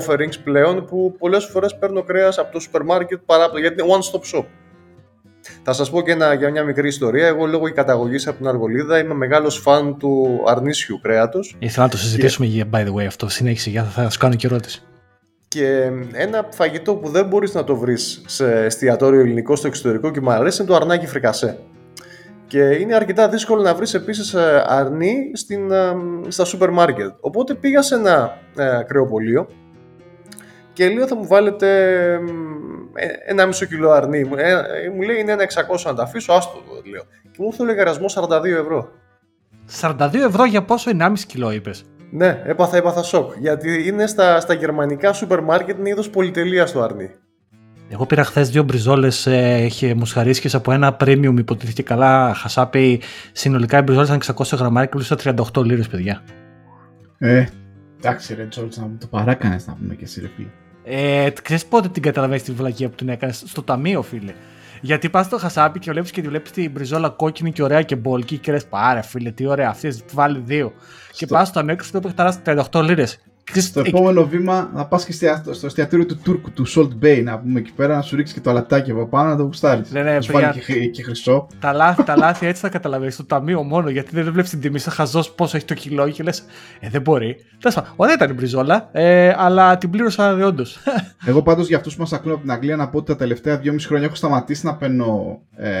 offerings πλέον που πολλές φορές παίρνω κρέας από το σούπερ μάρκετ παρά από το, γιατί είναι one-stop shop. Θα σας πω και ένα, για μια μικρή ιστορία. Εγώ λόγω καταγωγής από την Αργολίδα είμαι μεγάλος φαν του αρνίσιου κρέατος. Ήθελα να το συζητήσουμε και... by the way αυτό, συνέχισε, για θα σου κάνω και ερώτηση. Και ένα φαγητό που δεν μπορείς να το βρεις σε εστιατόριο ελληνικό στο εξωτερικό και μου αρέσει είναι το αρνάκι φρικασέ. Και είναι αρκετά δύσκολο να βρεις επίσης αρνί στην, στα σούπερ μάρκετ. Οπότε πήγα σε ένα ε, κρεοπωλείο και λέω θα μου βάλετε ε, ένα μισό κιλό αρνί. Ε, ε, μου λέει είναι ένα εξακόσια να τα αφήσω, άστο το λέω. Και μου ήρθε ο λογαριασμός σαράντα δύο ευρώ. σαράντα δύο ευρώ για πόσο, ενάμιση κιλό είπες. Ναι, έπαθα, έπαθα σοκ. Γιατί είναι στα, στα γερμανικά σούπερ μάρκετ, είναι είδος πολυτελείας το αρνί. Εγώ πήρα χθες δύο μπριζόλες ε, μουσχαρίσκες από ένα premium, υποτίθεται καλά χασάπι. Συνολικά οι μπριζόλες ήταν εξακόσια γραμμάρια και ήταν τριάντα οκτώ λίρες, παιδιά. Ε, εντάξει, ρε George, να μου το παράκανες να πούμε και εσύ, ρε φίλε. Ε, ξέρεις πότε την καταλαβαίνεις τη βλακία που την έκανες? Στο ταμείο, φίλε. Γιατί πας στο χασάπι και βλέπεις και τη βλέπεις την μπριζόλα κόκκινη και ωραία και μπολική και λες πάρε φίλε, τι ωραία αυτή, βάλει δύο. Στο... Και πας στο ταμείο και σου ταράσει τριάντα οκτώ λίρες. Στο ε... επόμενο βήμα να πας και στο εστιατόριο του Τούρκου, του Salt Bay, να πούμε εκεί πέρα, να σου ρίξει και το αλατάκι από πάνω να το γουστάρεις. Ναι, ναι, σου βάλει παιδιά... και, και χρυσό. Τα λάθη, τα λάθη έτσι θα καταλαβαίνεις στο ταμείο μόνο, γιατί δεν βλέπεις την τιμή. Σαν χαζός πόσο έχει το κιλό και λες, ε, δεν μπορεί. Ωραία ήταν η μπριζόλα, ε, αλλά την πλήρωσα δε όντως. Εγώ πάντως για αυτούς που μας ακούνε από την Αγγλία να πω ότι τα τελευταία δυόμιση χρόνια έχω σταματήσει να παίρνω ε,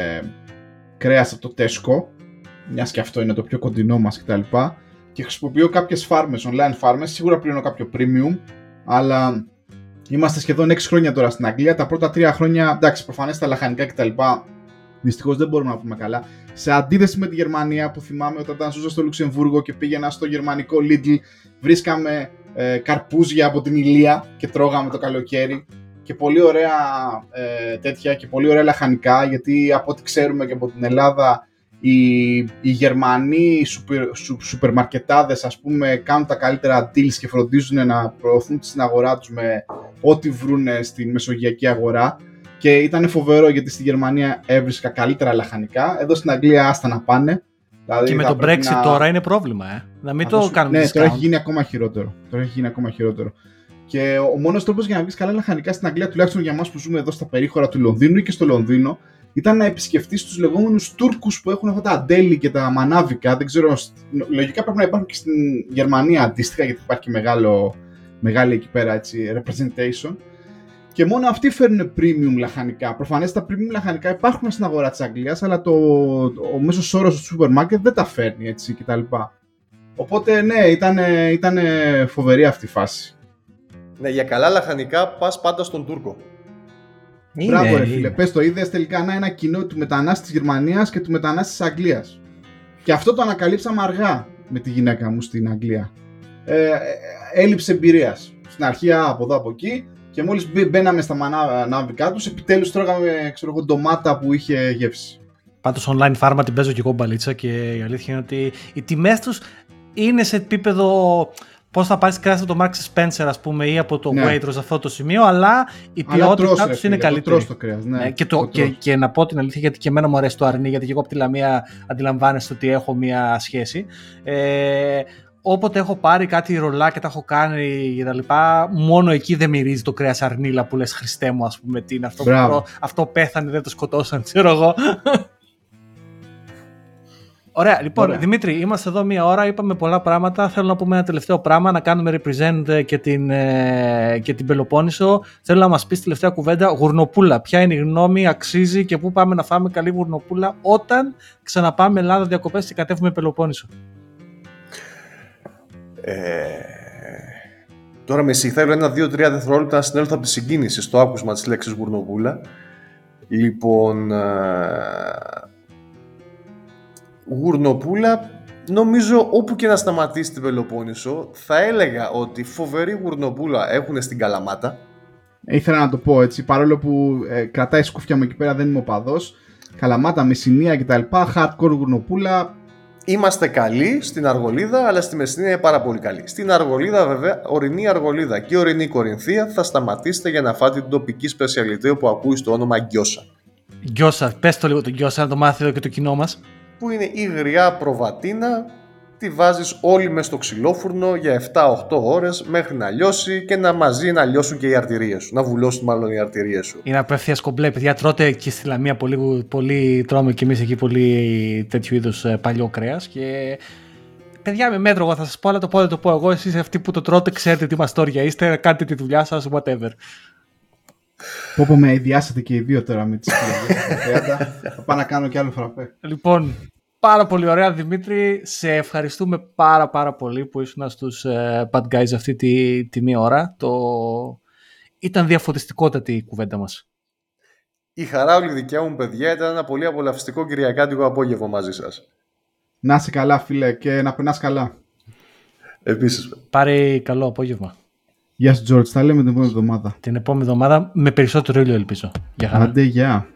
κρέας από το Τέσκο, μιας και αυτό είναι το πιο κοντινό μας κτλ. Και χρησιμοποιώ κάποιες φάρμες, online φάρμες, σίγουρα πληρώνω κάποιο premium, αλλά είμαστε σχεδόν έξι χρόνια τώρα στην Αγγλία. Τα πρώτα τρία χρόνια, εντάξει, προφανές τα λαχανικά κτλ. Δυστυχώς δεν μπορούμε να πούμε καλά. Σε αντίθεση με τη Γερμανία, που θυμάμαι όταν ζούσα στο Λουξεμβούργο και πήγαινα στο γερμανικό Lidl, βρίσκαμε ε, καρπούζια από την Ηλία και τρώγαμε το καλοκαίρι. Και πολύ ωραία ε, τέτοια και πολύ ωραία λαχανικά, γιατί από ό,τι ξέρουμε και από την Ελλάδα. Οι, οι Γερμανοί σούπερ, σου, σούπερ μαρκετάδες, ας πούμε, κάνουν τα καλύτερα deals και φροντίζουν να προωθούν στην αγορά τους με ό,τι βρούνε στην μεσογειακή αγορά. Και ήταν φοβερό γιατί στη Γερμανία έβρισκα καλύτερα λαχανικά. Εδώ στην Αγγλία άστα να πάνε. Δηλαδή και με τον Brexit να... τώρα είναι πρόβλημα, ε. Να μην το, το κάνουμε. Ναι, discount. Τώρα έχει γίνει ακόμα χειρότερο. Τώρα έχει γίνει ακόμα χειρότερο. Και ο μόνος τρόπος για να βρεις καλά λαχανικά στην Αγγλία, τουλάχιστον για εμάς που ζούμε εδώ στα περίχωρα του Λονδίνου ή και στο Λονδίνο, ήταν να επισκεφτείς τους λεγόμενους Τούρκους που έχουν αυτά τα ντέλι και τα μανάβικα. Δεν ξέρω, λογικά πρέπει να υπάρχουν και στην Γερμανία αντίστοιχα, γιατί υπάρχει και μεγάλο, μεγάλη εκεί πέρα έτσι, representation. Και μόνο αυτοί φέρνουν premium λαχανικά. Προφανές τα premium λαχανικά υπάρχουν στην αγορά της Αγγλίας, αλλά το, ο μέσος όρος του σούπερ μάρκετ δεν τα φέρνει έτσι κτλ. Οπότε ναι, ήταν, ήταν φοβερή αυτή η φάση. Ναι, για καλά λαχανικά πας πάντα στον Τούρκο. Είναι, Μπράβο ρε φίλε, πες το, είδες τελικά να ένα κοινό του μετανάστη της Γερμανίας και του μετανάστη της Αγγλίας. Και αυτό το ανακαλύψαμε αργά με τη γυναίκα μου στην Αγγλία. Ε, έλλειψη εμπειρίας. Στην αρχή από εδώ από εκεί και μόλις μπαίναμε στα μανάβικά τους, επιτέλους τρώγαμε ξέρω εγώ, ντομάτα που είχε γεύση. Πάντως online φάρμα την παίζω και εγώ μπαλίτσα και η αλήθεια είναι ότι οι τιμές τους είναι σε επίπεδο... Πώς θα πάρεις κρέας από το Marks Spencer, ας πούμε, ή από το ναι. Waitrose αυτό το σημείο, αλλά η ποιότητά τους είναι καλύτερη. Το τρως το κρέας, ναι. Ναι, και, το, το και, τρως. Και να πω την αλήθεια, γιατί και εμένα μου αρέσει το αρνί, γιατί και εγώ από τη Λαμία αντιλαμβάνεστε ότι έχω μία σχέση. Ε, όποτε έχω πάρει κάτι ρολά και τα έχω κάνει κτλ., μόνο εκεί δεν μυρίζει το κρέας αρνίλα που λες Χριστέ μου, ας πούμε, τι είναι αυτό, που, αυτό πέθανε, δεν το σκοτώσαν, ξέρω εγώ. Ωραία, λοιπόν, Ωραία. Δημήτρη, είμαστε εδώ μία ώρα, είπαμε πολλά πράγματα. Θέλω να πούμε ένα τελευταίο πράγμα, να κάνουμε represent και την, ε, και την Πελοπόννησο. Θέλω να μας πεις τελευταία κουβέντα, γουρνοπούλα. Ποια είναι η γνώμη, αξίζει και πού πάμε να φάμε καλή γουρνοπούλα όταν ξαναπάμε Ελλάδα διακοπές και κατέβουμε Πελοπόννησο. Ε, τώρα με εσύ θέλω ένα, δύο, τρία δευτερόλεπτα να συνέλθω από τη συγκίνηση στο άκουσμα της λέξης γουρνοπούλα. Λοιπόν... Ε, γουρνοπούλα, νομίζω όπου και να σταματήσει την Πελοπόννησο, θα έλεγα ότι φοβερή γουρνοπούλα έχουν στην Καλαμάτα. Ήθελα να το πω έτσι, παρόλο που ε, κρατάει σκούφια μου εκεί πέρα, δεν είμαι οπαδός. Καλαμάτα, Μεσσηνία κτλ. Hardcore γουρνοπούλα. Είμαστε καλοί στην Αργολίδα, αλλά στη Μεσσηνία είναι πάρα πολύ καλή. Στην Αργολίδα, βέβαια, ορεινή Αργολίδα και ορεινή Κορινθία θα σταματήσετε για να φάτε την τοπική σπεσιαλιτέ που ακούει στο όνομα Γκιόσα. Γκιόσα, πες το λίγο το Γκιόσα, να το μάθει εδώ και το κοινό μας. Που είναι η γριά προβατίνα, τη βάζεις όλη μες στο ξυλόφουρνο για εφτά με οκτώ ώρες μέχρι να λιώσει και να μαζί να λιώσουν και οι αρτηρίες σου, να βουλώσουν μάλλον οι αρτηρίες σου. Είναι απευθείας κομπλέ, παιδιά, τρώτε και στη Λαμία πολύ, πολύ τρώμε και εμείς εκεί πολύ τέτοιου είδους παλιό κρέας και... Παιδιά με μέτρο, εγώ θα σας πω, αλλά το πω, το πω εγώ, εσείς αυτοί που το τρώτε ξέρετε τι μαστόρια είστε, κάντε τη δουλειά σας, whatever. Πόπο με αειδιάσατε και οι δύο τώρα με τις κυριαρχίες. Θα πάω να κάνω και άλλο φραπέ. Λοιπόν, πάρα πολύ ωραία Δημήτρη. Σε ευχαριστούμε πάρα πάρα πολύ που ήσουν στους uh, Bad Guys αυτή τη, τη μία ώρα. Το... Ήταν διαφωτιστικότατη η κουβέντα μας. Η χαρά όλη δικιά μου παιδιά, ήταν ένα πολύ απολαυστικό κυριακάτικο απόγευμα μαζί σας. Να είσαι καλά, φίλε, και να περνάς καλά. Επίσης. Πάρε καλό απόγευμα. Γεια σου, George. Τα λέμε την επόμενη εβδομάδα. Την επόμενη εβδομάδα με περισσότερο ήλιο, ελπίζω. Άντε, γεια.